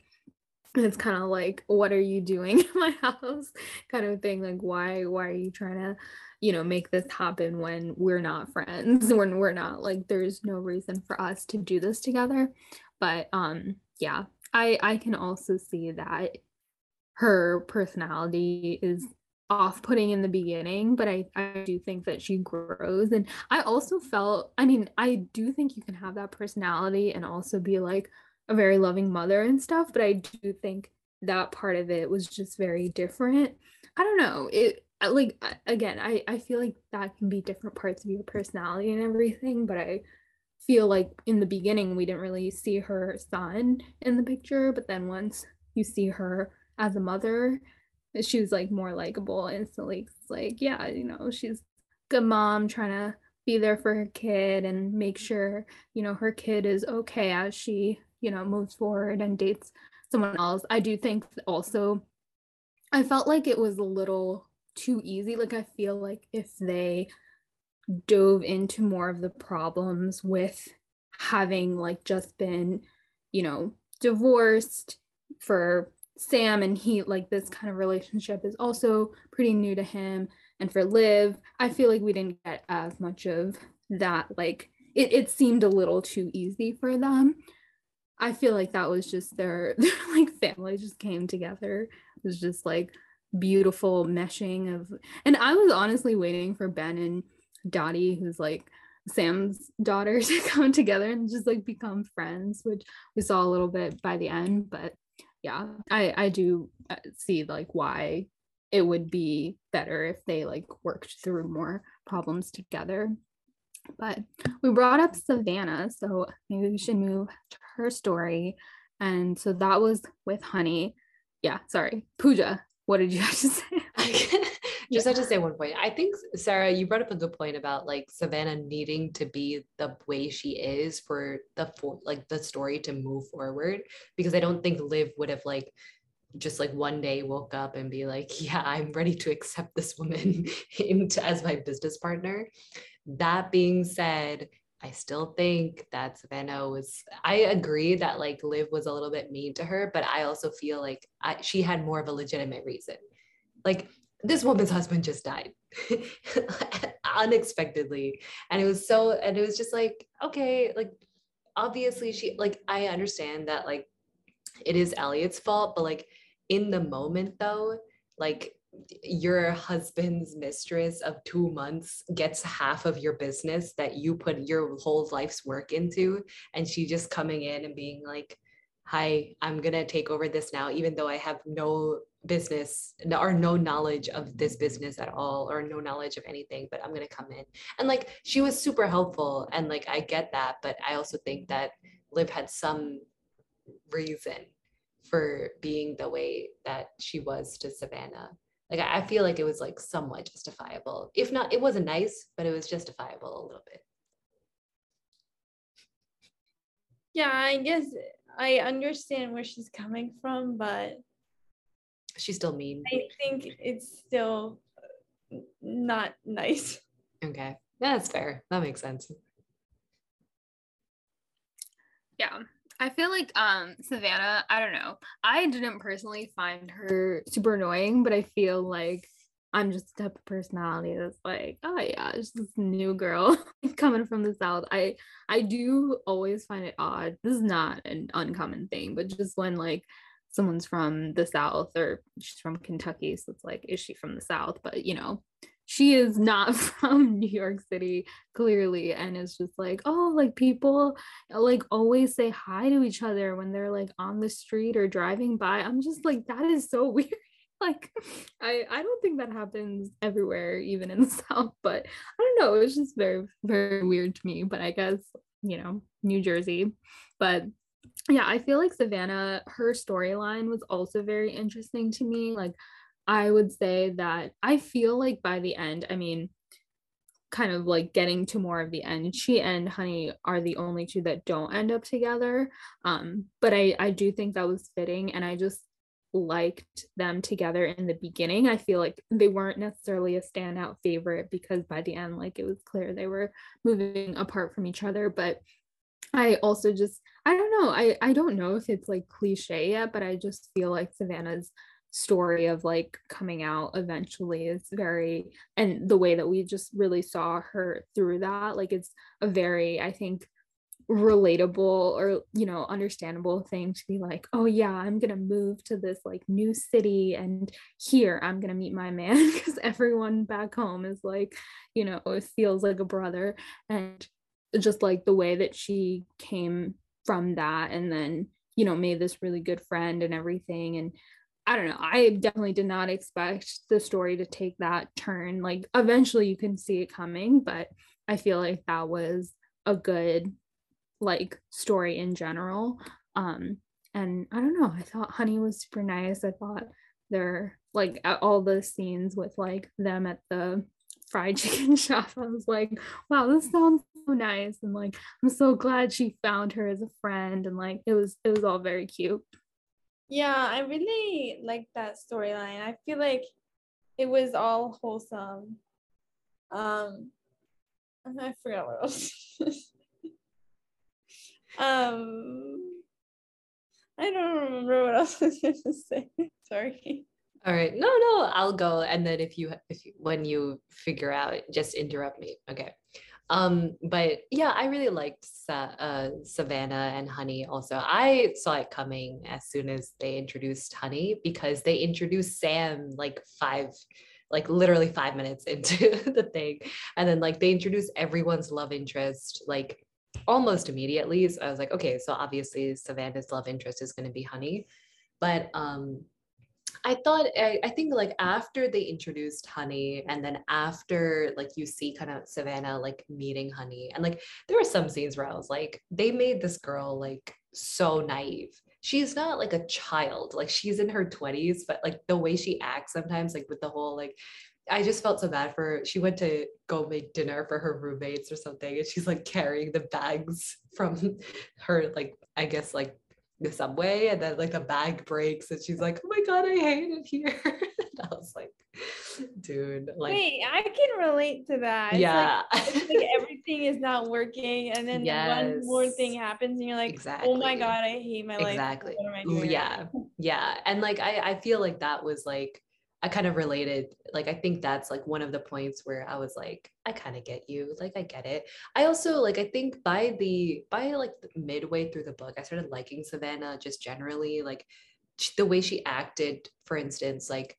it's kind of like, what are you doing in my house kind of thing. Like, why are you trying to, you know, make this happen when we're not friends, when we're not, like, there's no reason for us to do this together. But yeah, I can also see that her personality is off-putting in the beginning, but I do think that she grows. And I also felt, I mean, I do think you can have that personality and also be, like, a very loving mother and stuff, but I do think that part of it was just very different. I don't know, it, like, again, I feel like that can be different parts of your personality and everything, but I feel like in the beginning we didn't really see her son in the picture, but then once you see her as a mother, she was, like, more likable instantly. It's like, yeah, you know, she's a good mom trying to be there for her kid and make sure, you know, her kid is okay as she, you know, moves forward and dates someone else. I do think also I felt like it was a little too easy. Like, I feel like if they dove into more of the problems with having, like, just been, you know, divorced for Sam, and he, like, this kind of relationship is also pretty new to him, and for Liv, I feel like we didn't get as much of that. Like, it seemed a little too easy for them. I feel like that was just their like, family just came together. It was just, like, beautiful meshing of, and I was honestly waiting for Ben and Dottie, who's, like, Sam's daughter, to come together and just, like, become friends, which we saw a little bit by the end. But yeah, I do see, like, why it would be better if they, like, worked through more problems together. But we brought up Savannah, so maybe we should move to her story. And so that was with Honey. Yeah, sorry. Pooja, what did you have to say? Just have to say one point. I think, Sarah, you brought up a good point about, like, Savannah needing to be the way she is for the story to move forward, because I don't think Liv would have, like, just, like, one day woke up and be like, yeah, I'm ready to accept this woman as my business partner. That being said, I still think that Savannah was, I agree that, like, Liv was a little bit mean to her, but I also feel like she had more of a legitimate reason. Like, this woman's husband just died unexpectedly. And it was just like, okay, like, obviously she, like, I understand that, like, it is Elliot's fault, but, like, in the moment though, like, your husband's mistress of 2 months gets half of your business that you put your whole life's work into. And she just coming in and being like, hi, I'm going to take over this now, even though I have no business or no knowledge of this business at all, or no knowledge of anything, but I'm going to come in. And, like, she was super helpful. And, like, I get that, but I also think that Liv had some reason for being the way that she was to Savannah. Like, I feel like it was, like, somewhat justifiable. If not, it wasn't nice, but it was justifiable a little bit. Yeah, I guess I understand where she's coming from, but she's still mean. I think it's still not nice. Okay, that's fair. That makes sense. Yeah, I feel like Savannah, I don't know, I didn't personally find her super annoying, but I feel like I'm just the type of personality that's like, oh yeah, it's this new girl coming from the South. I do always find it odd. This is not an uncommon thing, but just when, like, someone's from the South, or she's from Kentucky, so it's like, is she from the South? But, you know, she is not from New York City, clearly. And it's just like, oh, like, people, like, always say hi to each other when they're, like, on the street or driving by. I'm just like, that is so weird. Like, I don't think that happens everywhere, even in the South, but I don't know, it was just very, very weird to me. But I guess you know, New Jersey. But yeah, I feel like Savannah, her storyline was also very interesting to me. Like, I would say that I feel like by the end, I mean, kind of like getting to more of the end, she and Honey are the only two that don't end up together. But I do think that was fitting, and I just liked them together in the beginning. I feel like they weren't necessarily a standout favorite because by the end, like, it was clear they were moving apart from each other. But I also just, I don't know, I don't know if it's like cliche yet, but I just feel like Savannah's story of like coming out eventually is very, and the way that we just really saw her through that, like, it's a very, I think, relatable or, you know, understandable thing to be like, oh yeah, I'm gonna move to this like new city, and here I'm gonna meet my man, because everyone back home is like, you know, it feels like a brother. And just like the way that she came from that and then, you know, made this really good friend and everything. And I don't know, I definitely did not expect the story to take that turn. Like, eventually you can see it coming, but I feel like that was a good, like, story in general. And I don't know, I thought Honey was super nice. I thought they're like, at all the scenes with like them at the fried chicken shop, I was like, wow, this sounds so nice. And like, I'm so glad she found her as a friend. And like, it was all very cute. Yeah, I really like that storyline. I feel like it was all wholesome. I forgot what else. I don't remember what else I was going to say. Sorry. All right. No, I'll go. And then if you, when you figure out, just interrupt me. Okay. But yeah, I really liked Savannah and Honey also. I saw it coming as soon as they introduced Honey, because they introduced Sam literally 5 minutes into the thing. And then like they introduced everyone's love interest, like almost immediately. So I was like, okay, so obviously Savannah's love interest is going to be Honey. But I think like after they introduced Honey, and then after like you see kind of Savannah like meeting Honey, and like there were some scenes where I was like, they made this girl like so naive. She's not like a child, like she's in her 20s, but like the way she acts sometimes, like with the whole like, I just felt so bad for her. She went to go make dinner for her roommates or something, and she's like carrying the bags from her, like, I guess like the subway, and then like the bag breaks and she's like, oh my god, I hate it here. And I was like, dude, like, wait, I can relate to that. Yeah, it's like everything is not working, and then one more thing happens and you're like, exactly. Oh my god, I hate my life. Exactly. What am I doing? Yeah And like I feel like that was like, I kind of related, like, I think that's like one of the points where I was like, I kind of get you, like, I get it. I also like, I think by midway through the book, I started liking Savannah just generally, like the way she acted. For instance, like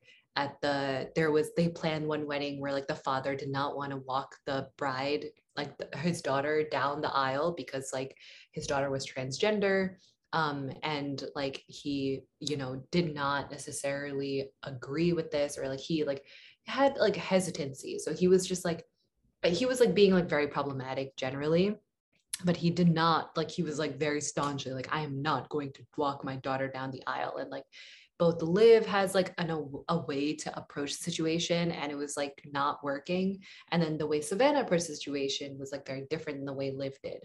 they planned one wedding where like the father did not want to walk the bride, like his daughter down the aisle, because like his daughter was transgender. And like he, you know, did not necessarily agree with this, or like he like had like hesitancy. So he was just like, he was like being like very problematic generally, but he did not like, he was like very staunchly like, I am not going to walk my daughter down the aisle. And like both Liv has like a way to approach the situation, and it was like not working. And then the way Savannah approached the situation was like very different than the way Liv did.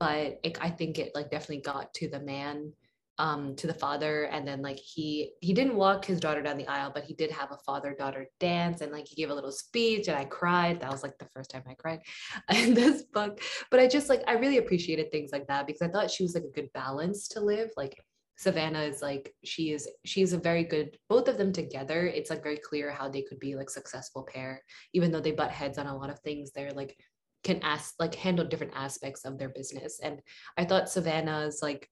But I think it like definitely got to the man, to the father. And then like he didn't walk his daughter down the aisle, but he did have a father-daughter dance, and like he gave a little speech, and I cried. That was like the first time I cried in this book. But I just like, I really appreciated things like that, because I thought she was like a good balance to Liv. Like Savannah is like, she's a very good, both of them together, it's like very clear how they could be like successful pair, even though they butt heads on a lot of things. They're like can ask, like handle different aspects of their business. And I thought Savannah's like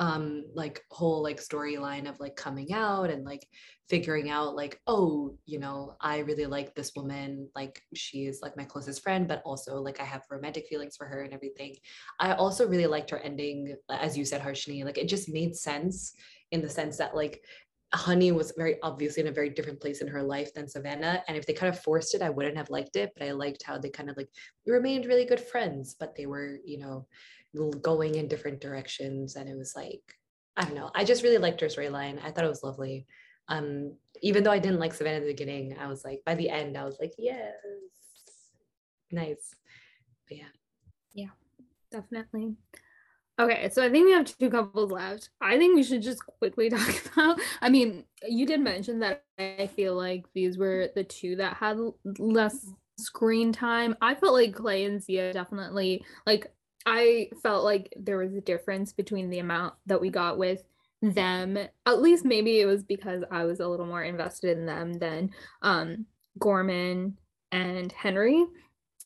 whole like storyline of like coming out and like figuring out like, oh, you know, I really like this woman, like she is like my closest friend, but also like I have romantic feelings for her and everything. I also really liked her ending, as you said, Harshini, like it just made sense in the sense that like Honey was very obviously in a very different place in her life than Savannah. And if they kind of forced it, I wouldn't have liked it, but I liked how they kind of like remained really good friends, but they were, you know, going in different directions. And it was like, I don't know. I just really liked her storyline. I thought it was lovely. Even though I didn't like Savannah at the beginning, I was like, by the end, I was like, yes, nice. But yeah. Yeah, definitely. Okay, so I think we have two couples left. I think we should just quickly talk about, I mean, you did mention that I feel like these were the two that had less screen time. I felt like Clay and Zia definitely, like, I felt like there was a difference between the amount that we got with them. At least maybe it was because I was a little more invested in them than Gorman and Henry.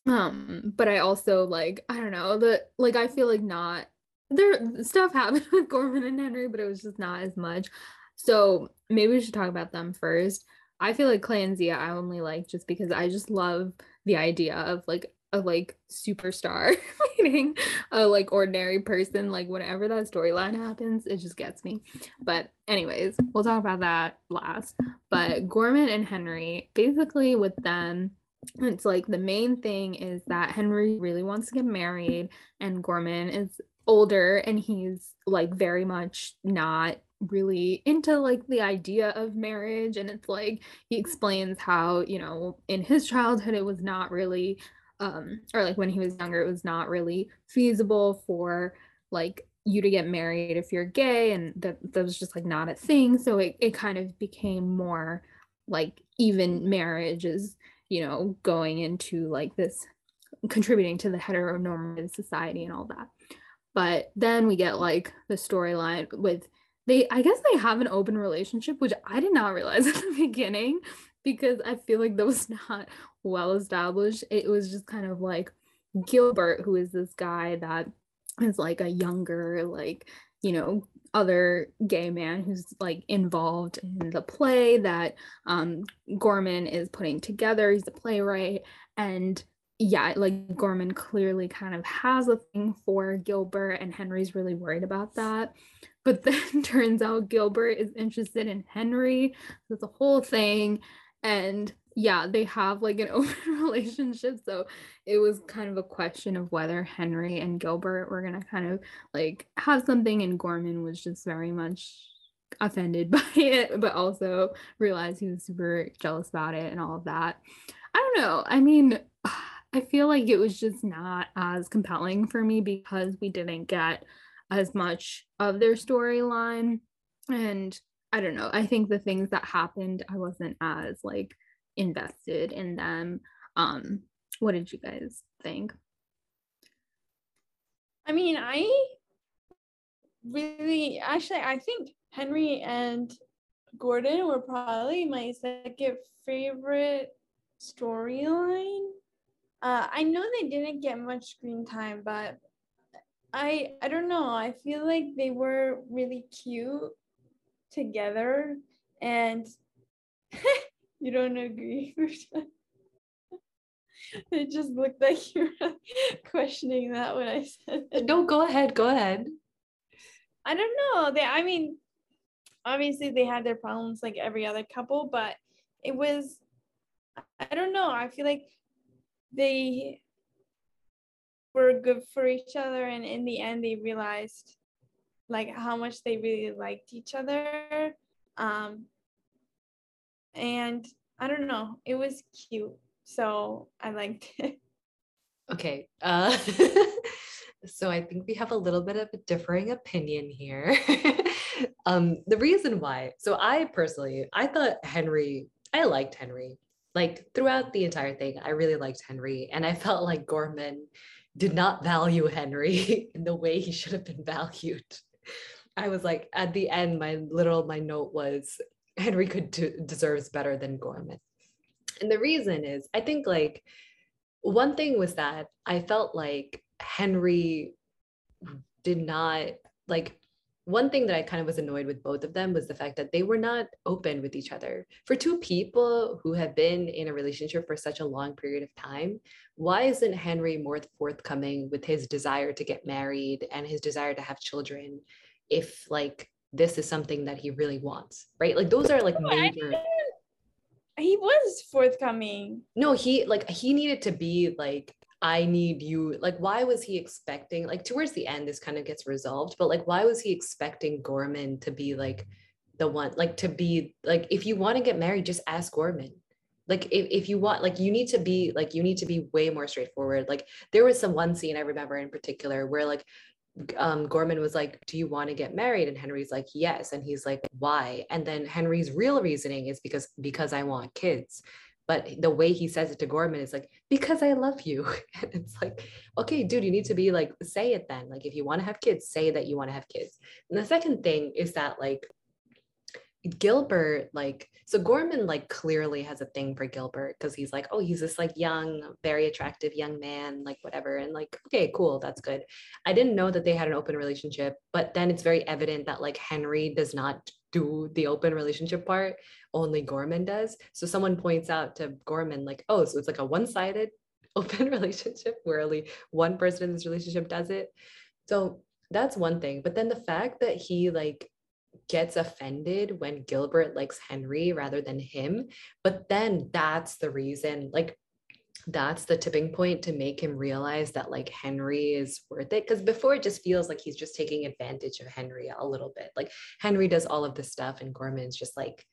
But I also, like, I don't know, I feel like not, there stuff happened with Gorman and Henry, but it was just not as much. So maybe we should talk about them first. I feel like Clay and Zia I only like just because I just love the idea of like a like superstar meeting a like ordinary person. Like whenever that storyline happens, it just gets me. But anyways, we'll talk about that last. But Gorman and Henry, basically with them, it's like the main thing is that Henry really wants to get married and Gorman is older and he's like very much not really into like the idea of marriage. And it's like he explains how, you know, in his childhood it was not really or like when he was younger it was not really feasible for like you to get married if you're gay, and that was just like not a thing. So it kind of became more like even marriage is, you know, going into like this contributing to the heteronormative society and all that. But then we get like the storyline with I guess they have an open relationship, which I did not realize at the beginning because I feel like that was not well established. It was just kind of like Gilbert, who is this guy that is like a younger, like, you know, other gay man who's like involved in the play that Gorman is putting together. He's a playwright, and yeah, like Gorman clearly kind of has a thing for Gilbert and Henry's really worried about that. But then turns out Gilbert is interested in Henry. That's a whole thing. And yeah, they have like an open relationship. So it was kind of a question of whether Henry and Gilbert were going to kind of like have something, and Gorman was just very much offended by it, but also realized he was super jealous about it and all of that. I don't know. I mean, I feel like it was just not as compelling for me because we didn't get as much of their storyline. And I don't know. I think the things that happened, I wasn't as like invested in them. What did you guys think? I mean, I think Henry and Gordon were probably my second favorite storyline. I know they didn't get much screen time, but I don't know, I feel like they were really cute together. And you don't agree? It just looked like you were questioning that when I said that. No, go ahead. I don't know. I mean, obviously they had their problems like every other couple, but it was, I don't know. I feel like they were good for each other. And in the end, they realized like how much they really liked each other. And I don't know, it was cute, so I liked it. Okay, so I think we have a little bit of a differing opinion here. The reason why, so I thought I liked Henry. Like throughout the entire thing, I really liked Henry, and I felt like Gorman did not value Henry in the way he should have been valued. I was like, at the end, my note was, Henry deserves better than Gorman. And the reason is, I think like one thing was that I felt like Henry did not like, one thing that I kind of was annoyed with both of them was the fact that they were not open with each other. For two people who have been in a relationship for such a long period of time, why isn't Henry more forthcoming with his desire to get married and his desire to have children if like this is something that he really wants, right? Like those are like major. He was forthcoming. No, he needed to be like, I need you. Like, why was he expecting, like towards the end, this kind of gets resolved, but like, why was he expecting Gorman to be like the one, like to be like, if you want to get married, just ask Gorman. Like, if you want, like, you need to be way more straightforward. Like there was one scene I remember in particular where like, Gorman was like, do you want to get married? And Henry's like, yes. And he's like, why? And then Henry's real reasoning is because I want kids. But the way he says it to Gorman is like, because I love you. And it's like, okay, dude, you need to be like, say it then. Like, if you want to have kids, say that you want to have kids. And the second thing is that like, Gilbert, like, so Gorman like clearly has a thing for Gilbert because he's like, oh, he's this like young, very attractive young man, like whatever. And like, okay, cool, that's good. I didn't know that they had an open relationship, but then it's very evident that like Henry does not do the open relationship part, only Gorman does. So someone points out to Gorman like, oh, so it's like a one-sided open relationship where only one person in this relationship does it. So that's one thing. But then the fact that he like gets offended when Gilbert likes Henry rather than him, but then that's the reason, like that's the tipping point to make him realize that like Henry is worth it. Because before it just feels like he's just taking advantage of Henry a little bit. Like Henry does all of this stuff and Gorman's just like,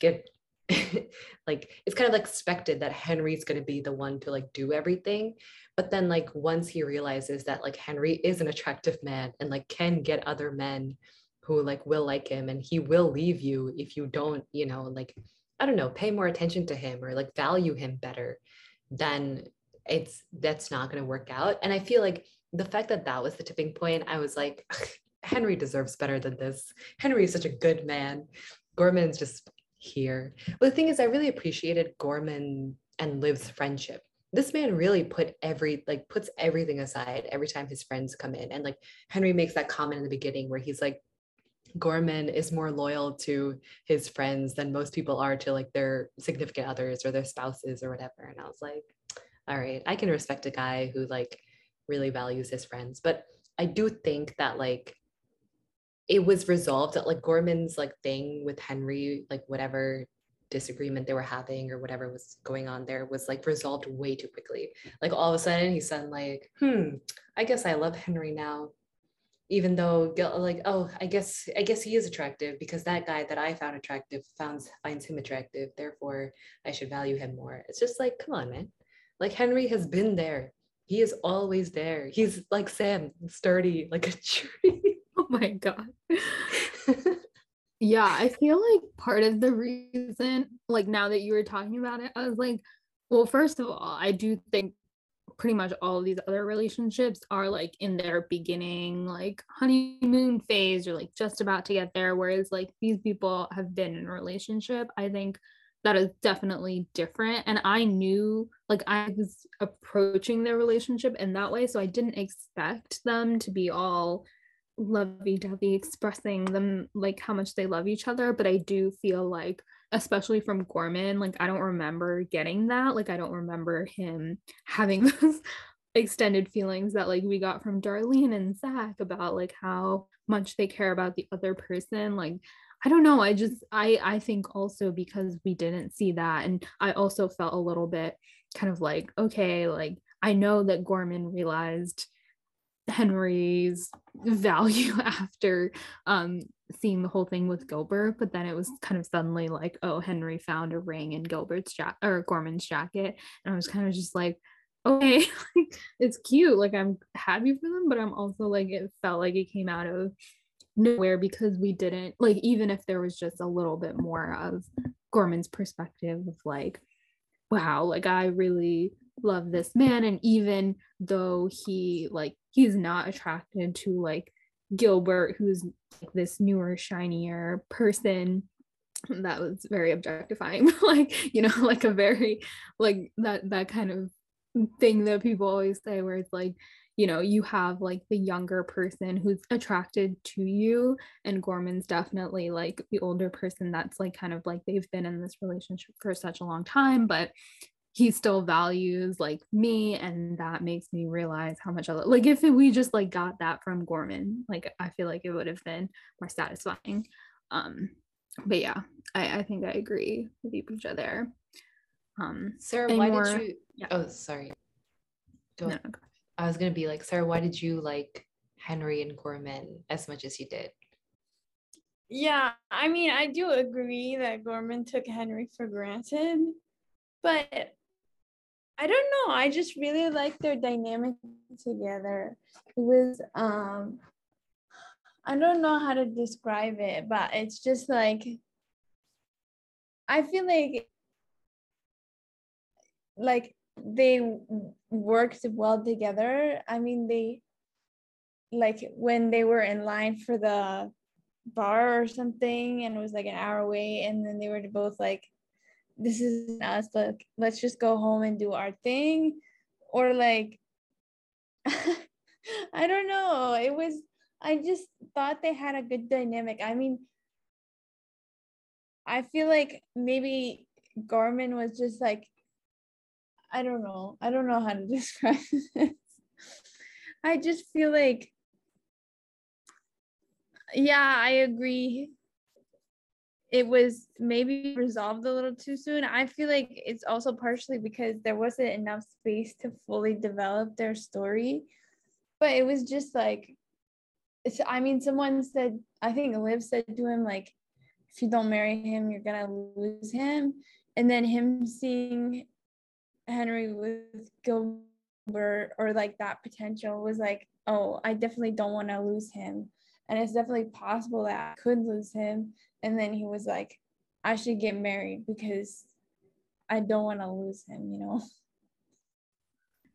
get like, it's kind of like expected that Henry's going to be the one to like do everything. But then like once he realizes that like Henry is an attractive man and like can get other men who like will like him, and he will leave you if you don't, you know, like, I don't know, pay more attention to him or like value him better, then that's not going to work out. And I feel like the fact that that was the tipping point, I was like, Henry deserves better than this. Henry is such a good man. Gorman's just here. But the thing is, I really appreciated Gorman and Liv's friendship. This man really puts everything aside every time his friends come in. And like Henry makes that comment in the beginning where he's like, Gorman is more loyal to his friends than most people are to like their significant others or their spouses or whatever. And I was like, all right, I can respect a guy who like really values his friends. But I do think that like it was resolved that like Gorman's like thing with Henry, like whatever disagreement they were having or whatever was going on there, was like resolved way too quickly. Like all of a sudden he said like, I guess I love Henry now. Even though, like, oh, I guess he is attractive because that guy that I found attractive finds him attractive. Therefore, I should value him more. It's just like, come on, man. Like Henry has been there. He is always there. He's like Sam, sturdy, like a tree. Oh my God. Yeah, I feel like part of the reason, like now that you were talking about it, I was like, well, first of all, I do think pretty much all of these other relationships are like in their beginning, like honeymoon phase, or like just about to get there. Whereas like these people have been in a relationship. I think that is definitely different. And I knew like I was approaching their relationship in that way. So I didn't expect them to be all lovey-dovey, expressing them like how much they love each other. But I do feel like, especially from Gorman, like I don't remember getting that. Like I don't remember him having those extended feelings that like we got from Darlene and Zach about like how much they care about the other person. Like, I don't know. I think also because we didn't see that. And I also felt a little bit kind of like, okay, like I know that Gorman realized Henry's value after seeing the whole thing with Gilbert, but then it was kind of suddenly like, oh, Henry found a ring in Gilbert's or Gorman's jacket, and I was kind of just like, okay, it's cute, like I'm happy for them, but I'm also like, it felt like it came out of nowhere because we didn't, like, even if there was just a little bit more of Gorman's perspective of like, wow, like I really love this man, and even though he like he's not attracted to like Gilbert, who's like this newer, shinier person that was very objectifying, like, you know, like a very like that kind of thing that people always say where it's like, you know, you have like the younger person who's attracted to you, and Gorman's definitely like the older person that's like kind of like they've been in this relationship for such a long time, but he still values like me, and that makes me realize how much I love. Like if we just like got that from Gorman, like I feel like it would have been more satisfying. But yeah, I think I agree with Deepija there. Sarah, why did you? Yeah. Oh, sorry. No. I was gonna be like, Sarah, why did you like Henry and Gorman as much as you did? Yeah, I mean, I do agree that Gorman took Henry for granted, but I don't know. I just really like their dynamic together. It was, I don't know how to describe it, but it's just like, I feel like they worked well together. I mean, they, like when they were in line for the bar or something and it was like an hour away, and then they were both like, this isn't us, look, let's just go home and do our thing, or like I don't know, it was, I just thought they had a good dynamic. I mean, I feel like maybe Gorman was just like, I don't know how to describe this. I just feel like, yeah, I agree. It was maybe resolved a little too soon. I feel like it's also partially because there wasn't enough space to fully develop their story. But it was just like, I mean, someone said, I think Liv said to him, like, if you don't marry him, you're going to lose him. And then him seeing Henry with Gilbert, or like that potential, was like, oh, I definitely don't want to lose him. And it's definitely possible that I could lose him. And then he was like, I should get married because I don't want to lose him, you know?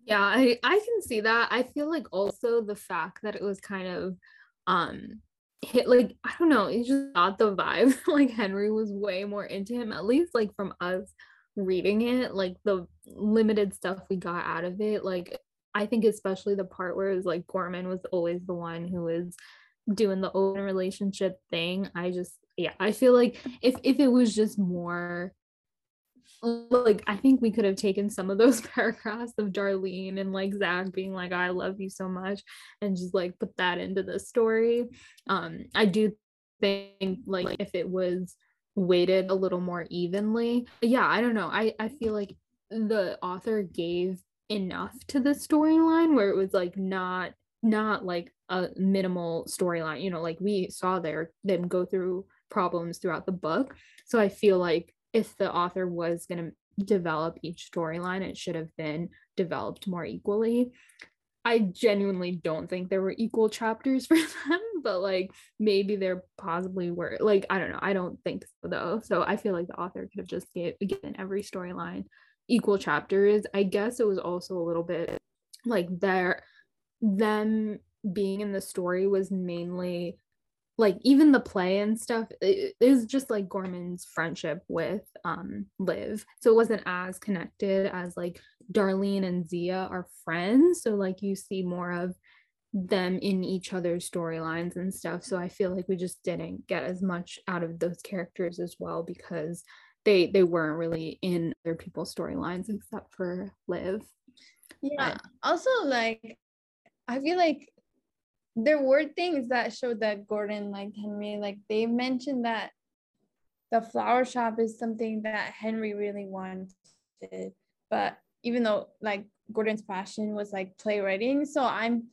Yeah, I can see that. I feel like also the fact that it was kind of hit, like, I don't know, it just got the vibe. Like Henry was way more into him, at least like from us reading it, like the limited stuff we got out of it. Like, I think especially the part where it was like Gorman was always the one who was doing the open relationship thing. I feel like if it was just more like, I think we could have taken some of those paragraphs of Darlene and like Zach being like, I love you so much, and just like put that into the story. I do think like if it was weighted a little more evenly, yeah, I don't know, I feel like the author gave enough to the storyline where it was like not like a minimal storyline, you know, like we saw them go through problems throughout the book. So I feel like if the author was going to develop each storyline, it should have been developed more equally. I genuinely don't think there were equal chapters for them, but like maybe there possibly were, like, I don't know. I don't think so though. So I feel like the author could have just given every storyline equal chapters. I guess it was also a little bit like them being in the story was mainly like, even the play and stuff, it is just like Gorman's friendship with Liv, so it wasn't as connected as like Darlene and Zia are friends, so like you see more of them in each other's storylines and stuff. So I feel like we just didn't get as much out of those characters as well, because they weren't really in other people's storylines except for Liv. Yeah, also like I feel like there were things that showed that Gordon liked Henry. Like they mentioned that the flower shop is something that Henry really wanted, but even though like Gordon's passion was like playwriting, so I'm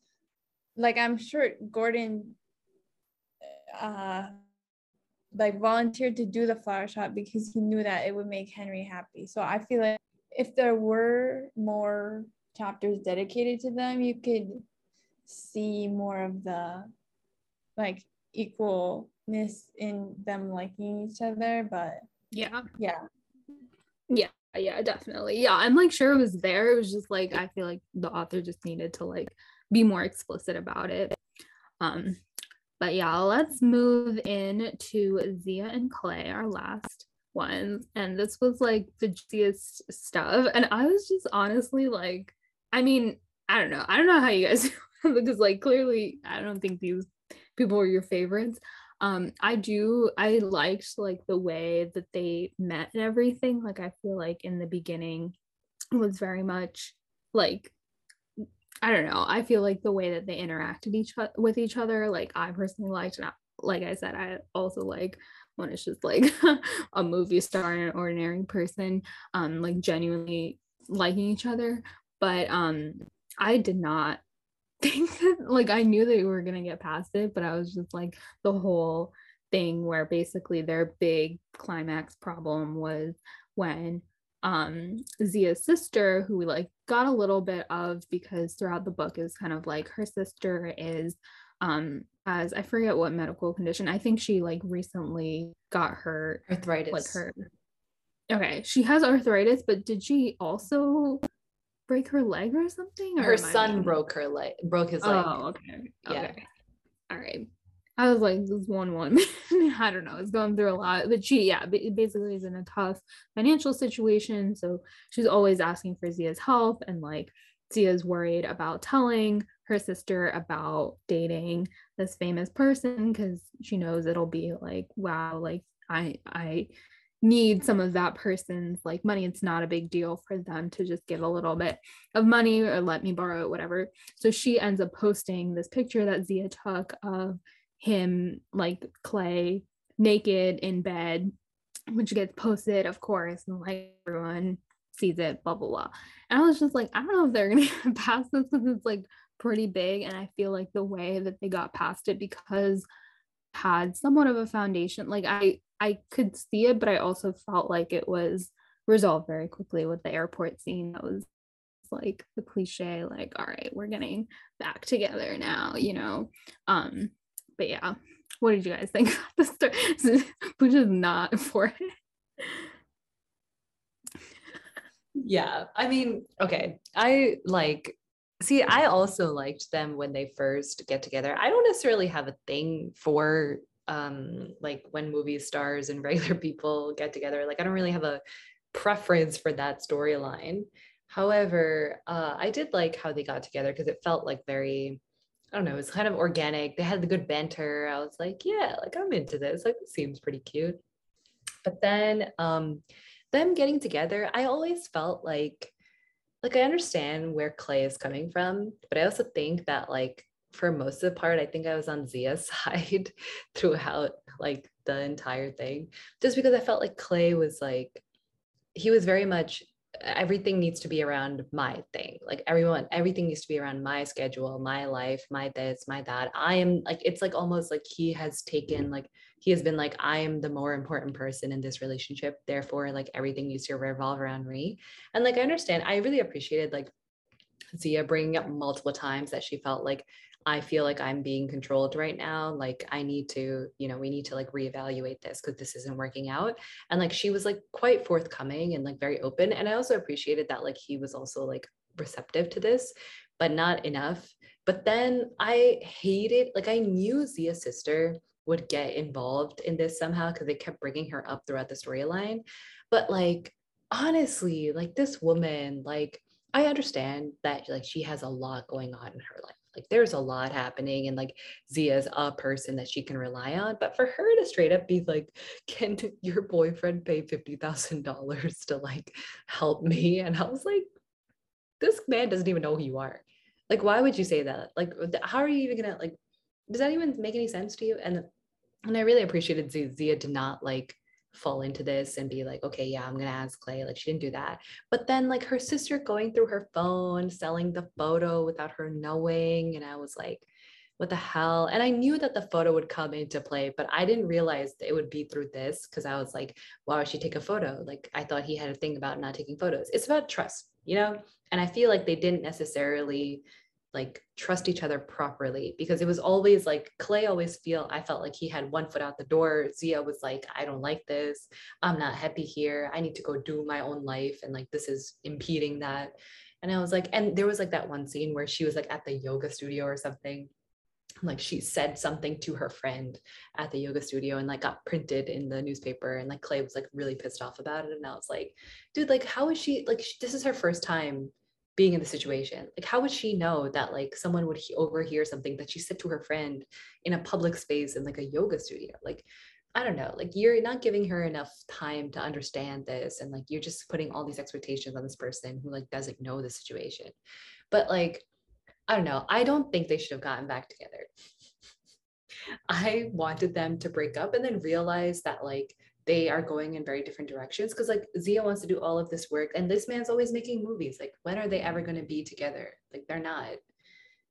sure Gordon like volunteered to do the flower shop because he knew that it would make Henry happy. So I feel like if there were more chapters dedicated to them, you could see more of the like equalness in them liking each other. But yeah definitely, yeah, I'm like sure it was there, it was just like I feel like the author just needed to like be more explicit about it. But yeah, let's move in to Zia and Clay, our last ones, and this was like the juiciest stuff, and I was just honestly like, I mean, I don't know how you guys because like clearly I don't think these people were your favorites. I liked like the way that they met and everything. Like I feel like in the beginning was very much like, I don't know, I feel like the way that they interacted with each other, like, I personally liked. And like I said, I also like when it's just like a movie star and an ordinary person like genuinely liking each other. But I did not think that, like, I knew that we were gonna get past it, but I was just like, the whole thing where basically their big climax problem was when Zia's sister, who we like got a little bit of, because throughout the book is kind of like her sister is as, I forget what medical condition, I think she like recently got her arthritis, like her, okay, she has arthritis, but did she also break her leg or something, or her son broke his leg? Oh, okay, yeah, okay. All right, I was like, this one woman, I don't know, it's going through a lot, but she, yeah, basically is in a tough financial situation, so she's always asking for Zia's help, and like Zia's worried about telling her sister about dating this famous person, because she knows it'll be like, wow, like I need some of that person's like money. It's not a big deal for them to just give a little bit of money or let me borrow it, whatever. So she ends up posting this picture that Zia took of him, like Clay, naked in bed, which gets posted, of course, and like everyone sees it, blah blah blah. And I was just like, I don't know if they're gonna get past this, because it's like pretty big, and I feel like the way that they got past it, because had somewhat of a foundation, like I could see it, but I also felt like it was resolved very quickly with the airport scene. That was like the cliche, like, all right, we're getting back together now, you know. But yeah, what did you guys think about the story? Which is not for it. Yeah, I mean, okay, I like, see, I also liked them when they first get together. I don't necessarily have a thing for like when movie stars and regular people get together. Like, I don't really have a preference for that storyline. However, I did like how they got together, because it felt like very, I don't know, it's kind of organic. They had the good banter. I was like, yeah, like I'm into this. Like, it seems pretty cute. But then them getting together, I always felt like I understand where Clay is coming from, but I also think that like for most of the part, I think I was on Zia's side throughout like the entire thing, just because I felt like Clay was like, he was very much, everything needs to be around my thing. Like everything needs to be around my schedule, my life, my this, my that. I am like, it's like almost like he has been like, I am the more important person in this relationship. Therefore, like everything needs to revolve around me. And like, I understand, I really appreciated like Zia bringing up multiple times that she felt like, I feel like I'm being controlled right now. Like I need to, you know, we need to like reevaluate this because this isn't working out. And like, she was like quite forthcoming and like very open. And I also appreciated that like, he was also like receptive to this, but not enough. But then I hated, like I knew Zia's sister would get involved in this somehow, because they kept bringing her up throughout the storyline. But like, honestly, like this woman, like I understand that like she has a lot going on in her life. Like there's a lot happening, and like Zia's a person that she can rely on, but for her to straight up be like, can your boyfriend pay $50,000 to like help me? And I was like, this man doesn't even know who you are. Like, why would you say that? Like, how are you even gonna, like, does that even make any sense to you? And I really appreciated Zia did not like fall into this and be like, okay, yeah, I'm gonna ask Clay. Like, she didn't do that. But then like her sister going through her phone, selling the photo without her knowing, and I was like, what the hell? And I knew that the photo would come into play, but I didn't realize it would be through this, because I was like, why would she take a photo? Like, I thought he had a thing about not taking photos. It's about trust, you know? And I feel like they didn't necessarily like trust each other properly, because it was always like Clay I felt like he had one foot out the door. Zia was like, I don't like this. I'm not happy here. I need to go do my own life. And like, this is impeding that. And I was like, and there was like that one scene where she was like at the yoga studio or something. Like she said something to her friend at the yoga studio and like got printed in the newspaper, and like Clay was like really pissed off about it. And I was like, dude, like how is she, like this is her first time being in the situation. Like, how would she know that like someone would overhear something that she said to her friend in a public space in like a yoga studio? Like, I don't know, like you're not giving her enough time to understand this. And like, you're just putting all these expectations on this person who like doesn't know the situation. But like, I don't know, I don't think they should have gotten back together. I wanted them to break up and then realize that like they are going in very different directions. Cause like Zia wants to do all of this work and this man's always making movies. Like, when are they ever going to be together? Like, they're not.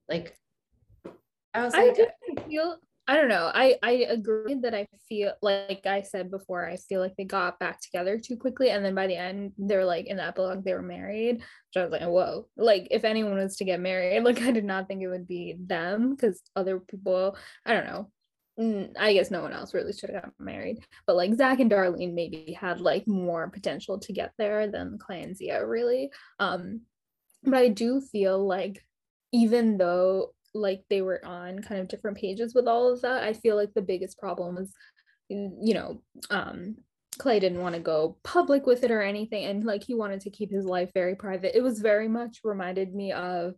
Like, I was like, I don't know. I agree that I feel like I said before, I feel like they got back together too quickly. And then by the end, they're like in the epilogue, they were married. So I was like, whoa, like if anyone was to get married, like I did not think it would be them, because other people, I don't know. I guess no one else really should have gotten married, but like Zach and Darlene maybe had like more potential to get there than Clay and Zia really. But I do feel like even though like they were on kind of different pages with all of that, I feel like the biggest problem was, you know, Clay didn't want to go public with it or anything, and like he wanted to keep his life very private. It was very much reminded me of,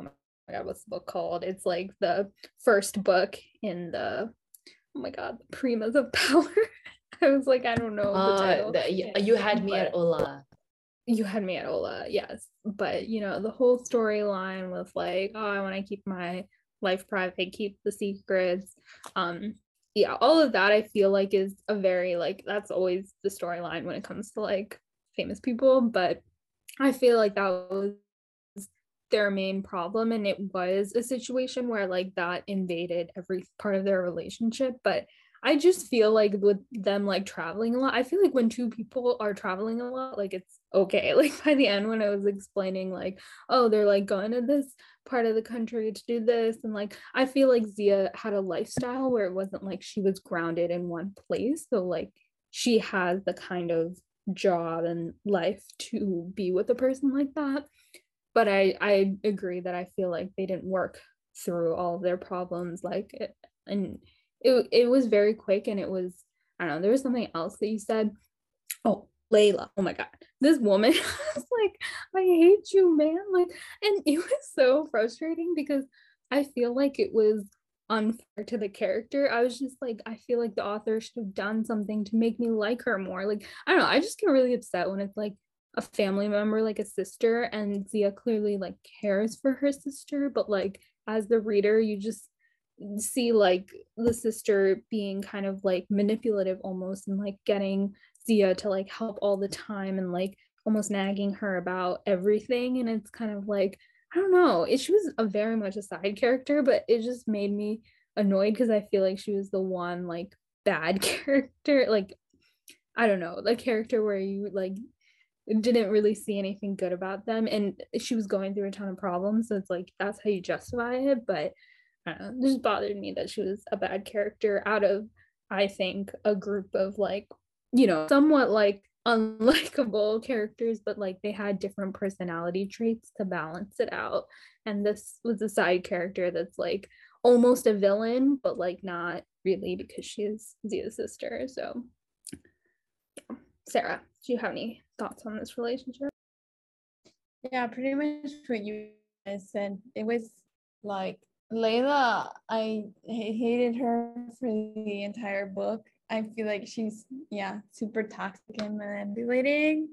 oh my god, what's the book called? It's like the first book in the, oh my god, the Primas of Power. I was like, I don't know the title. You had me at Ola. You had me at Ola, yes. But, you know, the whole storyline was like, oh, I want to keep my life private, keep the secrets. Yeah, all of that I feel like is a very, like, that's always the storyline when it comes to, like, famous people. But I feel like that was their main problem. And it was a situation where, like, that invaded every part of their relationship. But I just feel like with them like traveling a lot, I feel like when two people are traveling a lot, like it's okay. Like by the end when I was explaining like, oh, they're like going to this part of the country to do this, and like I feel like Zia had a lifestyle where it wasn't like she was grounded in one place, so like she has the kind of job and life to be with a person like that. But I agree that I feel like they didn't work through all of their problems, like, and it was very quick. And it was, I don't know, there was something else that you said. Oh, Layla, oh my god, this woman, I was like, I hate you, man. Like, and it was so frustrating because I feel like it was unfair to the character. I was just like, I feel like the author should have done something to make me like her more. Like, I don't know, I just get really upset when it's like a family member, like a sister, and Zia clearly like cares for her sister, but like as the reader you just see like the sister being kind of like manipulative almost, and like getting Zia to like help all the time and like almost nagging her about everything. And it's kind of like, I don't know, she was a very much a side character, but it just made me annoyed because I feel like she was the one like bad character, like I don't know, the character where you like didn't really see anything good about them, and she was going through a ton of problems, so it's like that's how you justify it. But I don't know, it just bothered me that she was a bad character out of, I think, a group of like, you know, somewhat like unlikable characters, but like they had different personality traits to balance it out. And this was a side character that's like almost a villain, but like not really because she's Zia's sister. So Sarah, do you have any thoughts on this relationship? Yeah, pretty much what you guys said. It was like Layla, I hated her for the entire book. I feel like she's, yeah, super toxic and manipulating,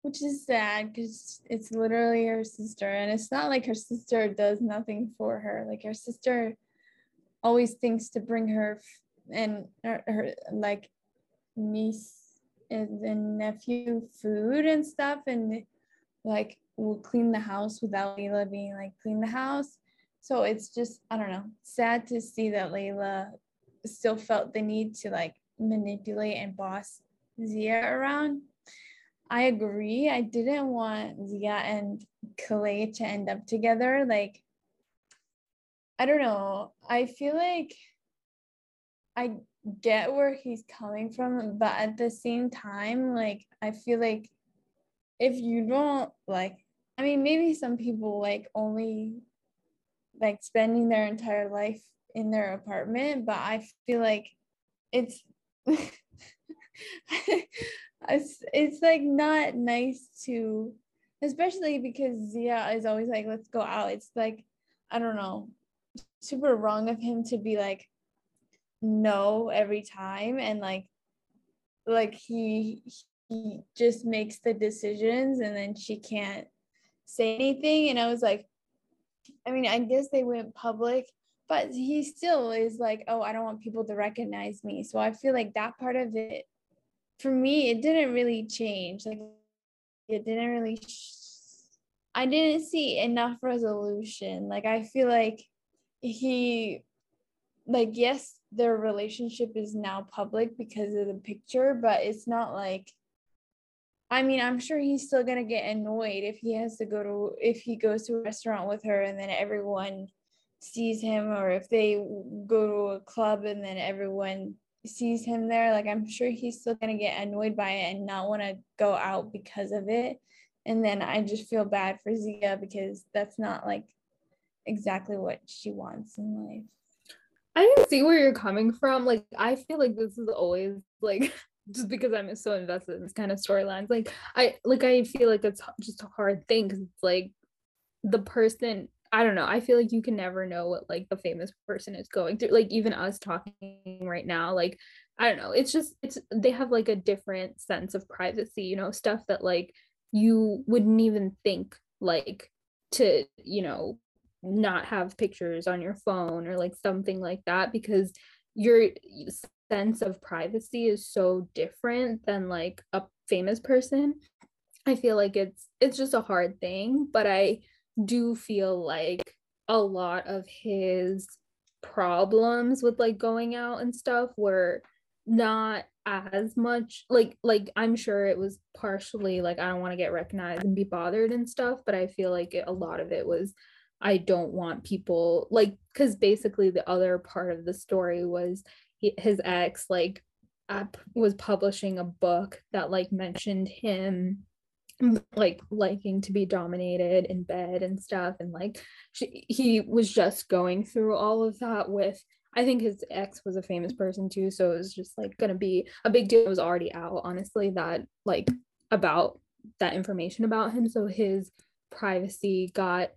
which is sad because it's literally her sister. And it's not like her sister does nothing for her. Like her sister always thinks to bring her and her like niece and nephew food and stuff, and like will clean the house without Layla being like, clean the house. So it's just, I don't know, sad to see that Layla still felt the need to like manipulate and boss Zia around. I agree. I didn't want Zia and Clay to end up together. Like, I don't know. I feel like I get where he's coming from, but at the same time, like, I feel like if you don't like, I mean, maybe some people like only like spending their entire life in their apartment, but I feel like it's it's like not nice to, especially because Zia is always like, let's go out. It's like, I don't know, super wrong of him to be like, no every time, and like he just makes the decisions, and then she can't say anything. And I was like, I mean, I guess they went public, but he still is like, oh, I don't want people to recognize me. So I feel like that part of it, for me, it didn't really change. Like, it didn't really, I didn't see enough resolution. Like, I feel like he, like, yes, their relationship is now public because of the picture, but it's not like, I mean, I'm sure he's still going to get annoyed if he has to go to, if he goes to a restaurant with her and then everyone sees him, or if they go to a club and then everyone sees him there. Like, I'm sure he's still going to get annoyed by it and not want to go out because of it. And then I just feel bad for Zia because that's not like exactly what she wants in life. I can see where you're coming from. Like, I feel like this is always like, just because I'm so invested in this kind of storylines, I feel like it's just a hard thing because it's like the person, I don't know, I feel like you can never know what like the famous person is going through. Like, even us talking right now, like, I don't know, it's just, it's, they have like a different sense of privacy, you know, stuff that like you wouldn't even think like to, you know, not have pictures on your phone or like something like that, because your sense of privacy is so different than like a famous person. I feel like it's just a hard thing, but I do feel like a lot of his problems with like going out and stuff were not as much like I'm sure it was partially like, I don't want to get recognized and be bothered and stuff, but I feel like a lot of it was, I don't want people, like, because basically the other part of the story was his ex like was publishing a book that like mentioned him like liking to be dominated in bed and stuff, and like he was just going through all of that with, I think his ex was a famous person too, so it was just like gonna be a big deal. It was already out, honestly, that like about that information about him, so his privacy got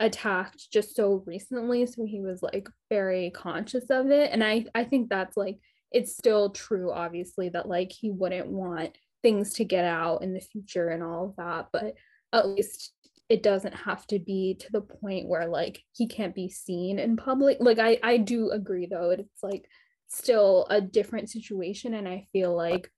attacked just so recently, so he was like very conscious of it. And I think that's like, it's still true obviously that like he wouldn't want things to get out in the future and all of that, but at least it doesn't have to be to the point where like he can't be seen in public. Like I do agree though, it's like still a different situation, and I feel like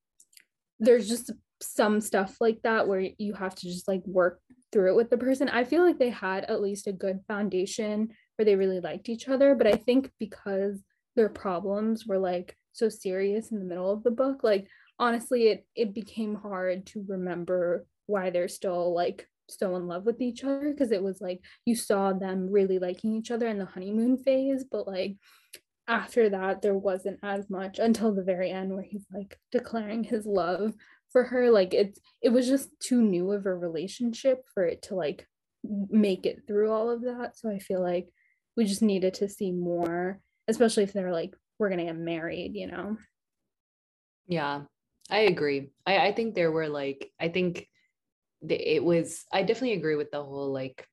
there's just some stuff like that where you have to just like work through it with the person. I feel like they had at least a good foundation where they really liked each other, but I think because their problems were like so serious in the middle of the book, like honestly it became hard to remember why they're still like so in love with each other, because it was like you saw them really liking each other in the honeymoon phase, but like after that there wasn't as much until the very end where he's like declaring his love for her. Like it was just too new of a relationship for it to like make it through all of that, so I feel like we just needed to see more, especially if they're like, we're gonna get married, you know. Yeah, I agree. I think there were like, I think it was, I definitely agree with the whole like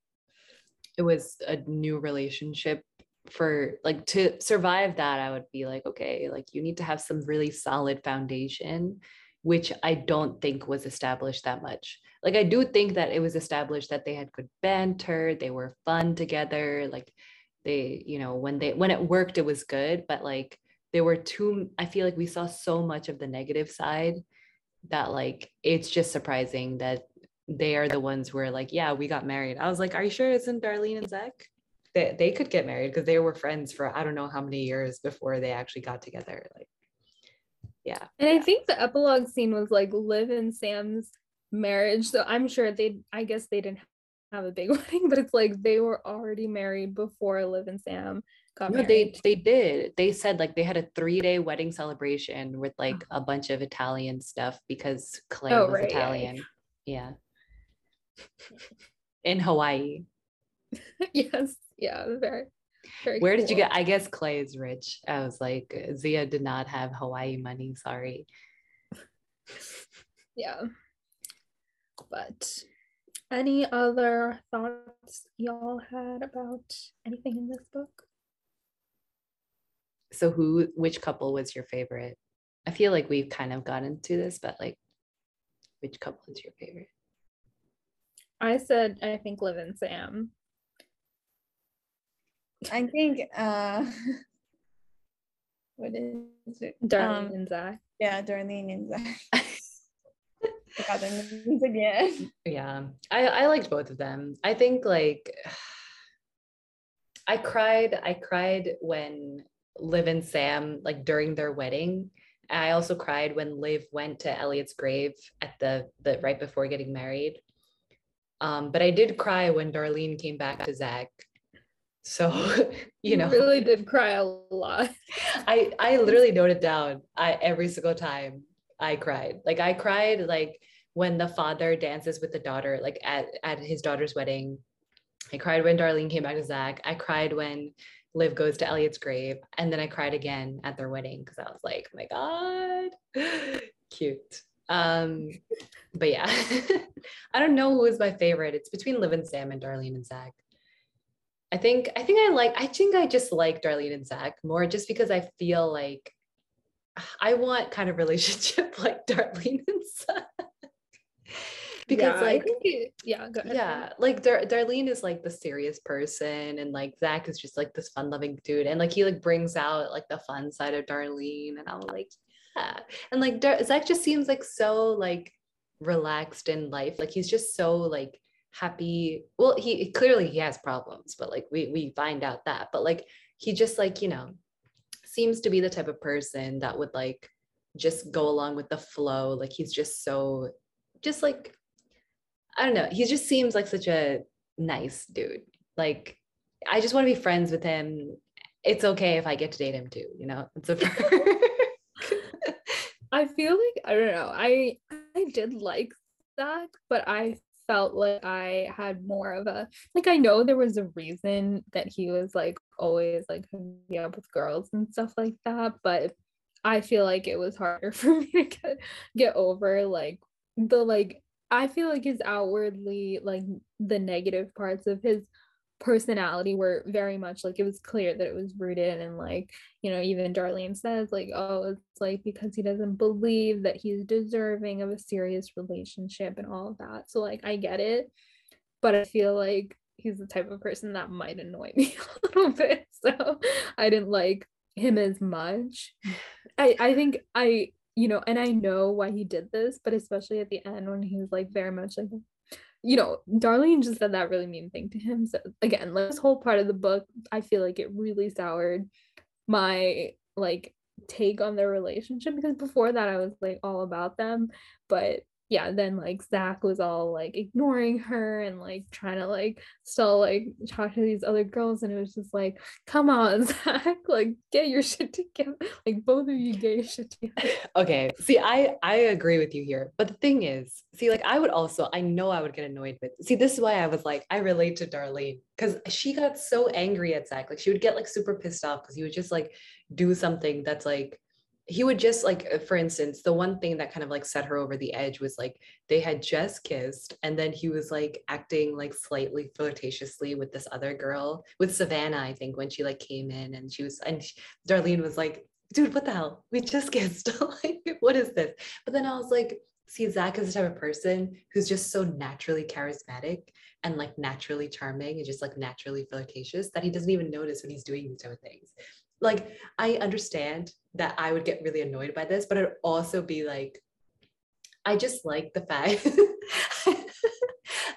it was a new relationship. For like to survive that, I would be like, okay, like you need to have some really solid foundation, which I don't think was established that much. Like I do think that it was established that they had good banter, they were fun together, like they, you know, when it worked it was good, but like there were too, I feel like we saw so much of the negative side that like it's just surprising that they are the ones who are like, yeah, we got married. I was like, are you sure isn't Darlene and Zach? They could get married because they were friends for I don't know how many years before they actually got together. Like, yeah. And I think the epilogue scene was like Liv and Sam's marriage. So I'm sure I guess they didn't have a big wedding, but it's like they were already married before Liv and Sam got married. They did. They said like they had a 3-day wedding celebration with like a bunch of Italian stuff because Claire was right, Italian. Yeah. In Hawaii. Yes. Yeah. Very. Very Where cool. did you get? I guess Clay is rich. I was like, Zia did not have Hawaii money. Sorry. Yeah. But any other thoughts y'all had about anything in this book? So which couple was your favorite? I feel like we've kind of gotten to this, but like, which couple is your favorite? I said, I think Liv and Sam. I think, what is it? Darlene and Zach. Yeah, Darlene and Zach. Forgot their names again. Yeah, I liked both of them. I think like, I cried when Liv and Sam, like during their wedding. I also cried when Liv went to Elliot's grave at the right before getting married. But I did cry when Darlene came back to Zach. So, you know, I really did cry a lot. I literally noted down every single time I cried. Like I cried like when the father dances with the daughter, like at his daughter's wedding. I cried when Darlene came back to Zach. I cried when Liv goes to Elliot's grave. And then I cried again at their wedding because I was like, oh my God, cute. But yeah, I don't know who is my favorite. It's between Liv and Sam and Darlene and Zach. I think I just like Darlene and Zach more just because I feel like I want kind of relationship like Darlene and Zach. Because yeah, like, I think go ahead. Yeah, like Darlene is like the serious person and like Zach is just like this fun loving dude. And like, he like brings out like the fun side of Darlene and I'm like, yeah. And like Zach just seems like so like relaxed in life. Like he's just so like happy. Well, he clearly has problems, but like we find out that, but like, he just like, you know, seems to be the type of person that would like, just go along with the flow. Like he's just so just like, I don't know. He just seems like such a nice dude. Like, I just want to be friends with him. It's okay if I get to date him too, you know? It's okay. I feel like, I don't know. I did like Zach, but I felt like I had more of a, like, I know there was a reason that he was like always like hooking up with girls and stuff like that. But I feel like it was harder for me to get over like the, like, I feel like his outwardly, like the negative parts of his personality were very much like, it was clear that it was rooted in like, you know, even Darlene says like, oh, it's like because he doesn't believe that he's deserving of a serious relationship and all of that. So like, I get it, but I feel like he's the type of person that might annoy me a little bit. So I didn't like him as much. I think you know, and I know why he did this, but especially at the end when he was like very much like, you know, Darlene just said that really mean thing to him. So again, like this whole part of the book, I feel like it really soured my like take on their relationship because before that I was like all about them. But yeah, then like Zach was all like ignoring her and like trying to like still like talk to these other girls, and it was just like, come on, Zach, like get your shit together, like both of you get your shit together. Okay, see, I agree with you here, but the thing is, see, like I know I would get annoyed with, see, this is why I was like I relate to Darlene because she got so angry at Zach, like she would get like super pissed off because he would just like do something that's like, he would just like, for instance, the one thing that kind of like set her over the edge was like, they had just kissed. And then he was like acting like slightly flirtatiously with this other girl, with Savannah, I think, when she like came in and she was, and Darlene was like, dude, what the hell? We just kissed. Like, what is this? But then I was like, see, Zach is the type of person who's just so naturally charismatic and like naturally charming and just like naturally flirtatious that he doesn't even notice when he's doing these type of things. Like, I understand that I would get really annoyed by this, but it'd also be like, I just like the fact,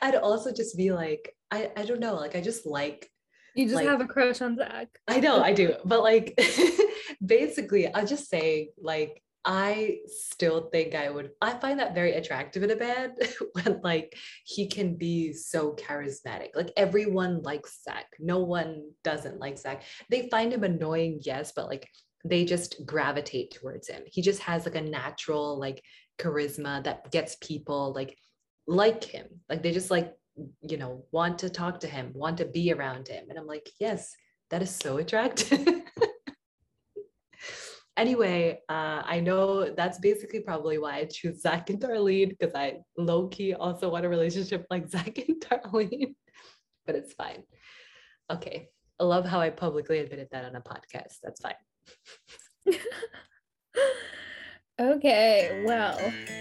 I'd also just be like, I don't know, like, I just like. You just like, have a crush on Zach. I know, I do. But like, basically, I'll just say, like, I still think I find that very attractive in a man when like, he can be so charismatic. Like everyone likes Zach. No one doesn't like Zach. They find him annoying, yes, but like they just gravitate towards him. He just has like a natural like charisma that gets people like him. Like they just like, you know, want to talk to him, want to be around him. And I'm like, yes, that is so attractive. Anyway, I know that's basically probably why I choose Zach and Darlene, because I low-key also want a relationship like Zach and Darlene, but it's fine. Okay, I love how I publicly admitted that on a podcast. That's fine. Okay, well,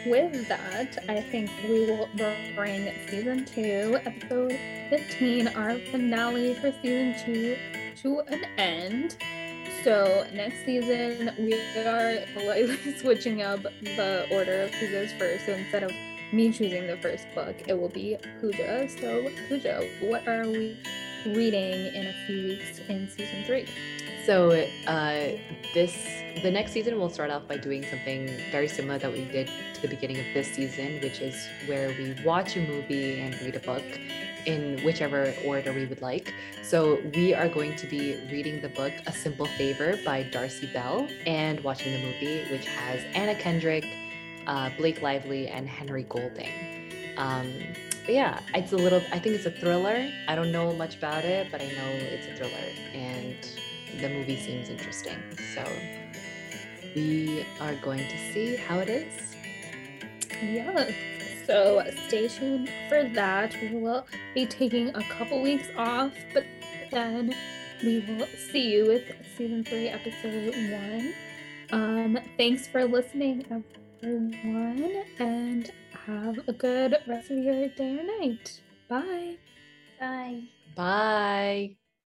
with that, I think we will bring season 2, episode 15, our finale for season 2, to an end. So next season, we are slightly switching up the order of who goes first. So instead of me choosing the first book, it will be Pooja. So Pooja, what are we reading in a few weeks in season 3? So the next season, we'll start off by doing something very similar that we did to the beginning of this season, which is where we watch a movie and read a book in whichever order we would like. So we are going to be reading the book A Simple Favor by Darcy Bell and watching the movie, which has Anna Kendrick, Blake Lively, and Henry Golding. But yeah, it's a little, I think it's a thriller. I don't know much about it, but I know it's a thriller and the movie seems interesting. So we are going to see how it is. Yeah. So stay tuned for that. We will be taking a couple weeks off, but then we will see you with season 3, episode 1. Thanks for listening, everyone, and have a good rest of your day or night. Bye. Bye. Bye.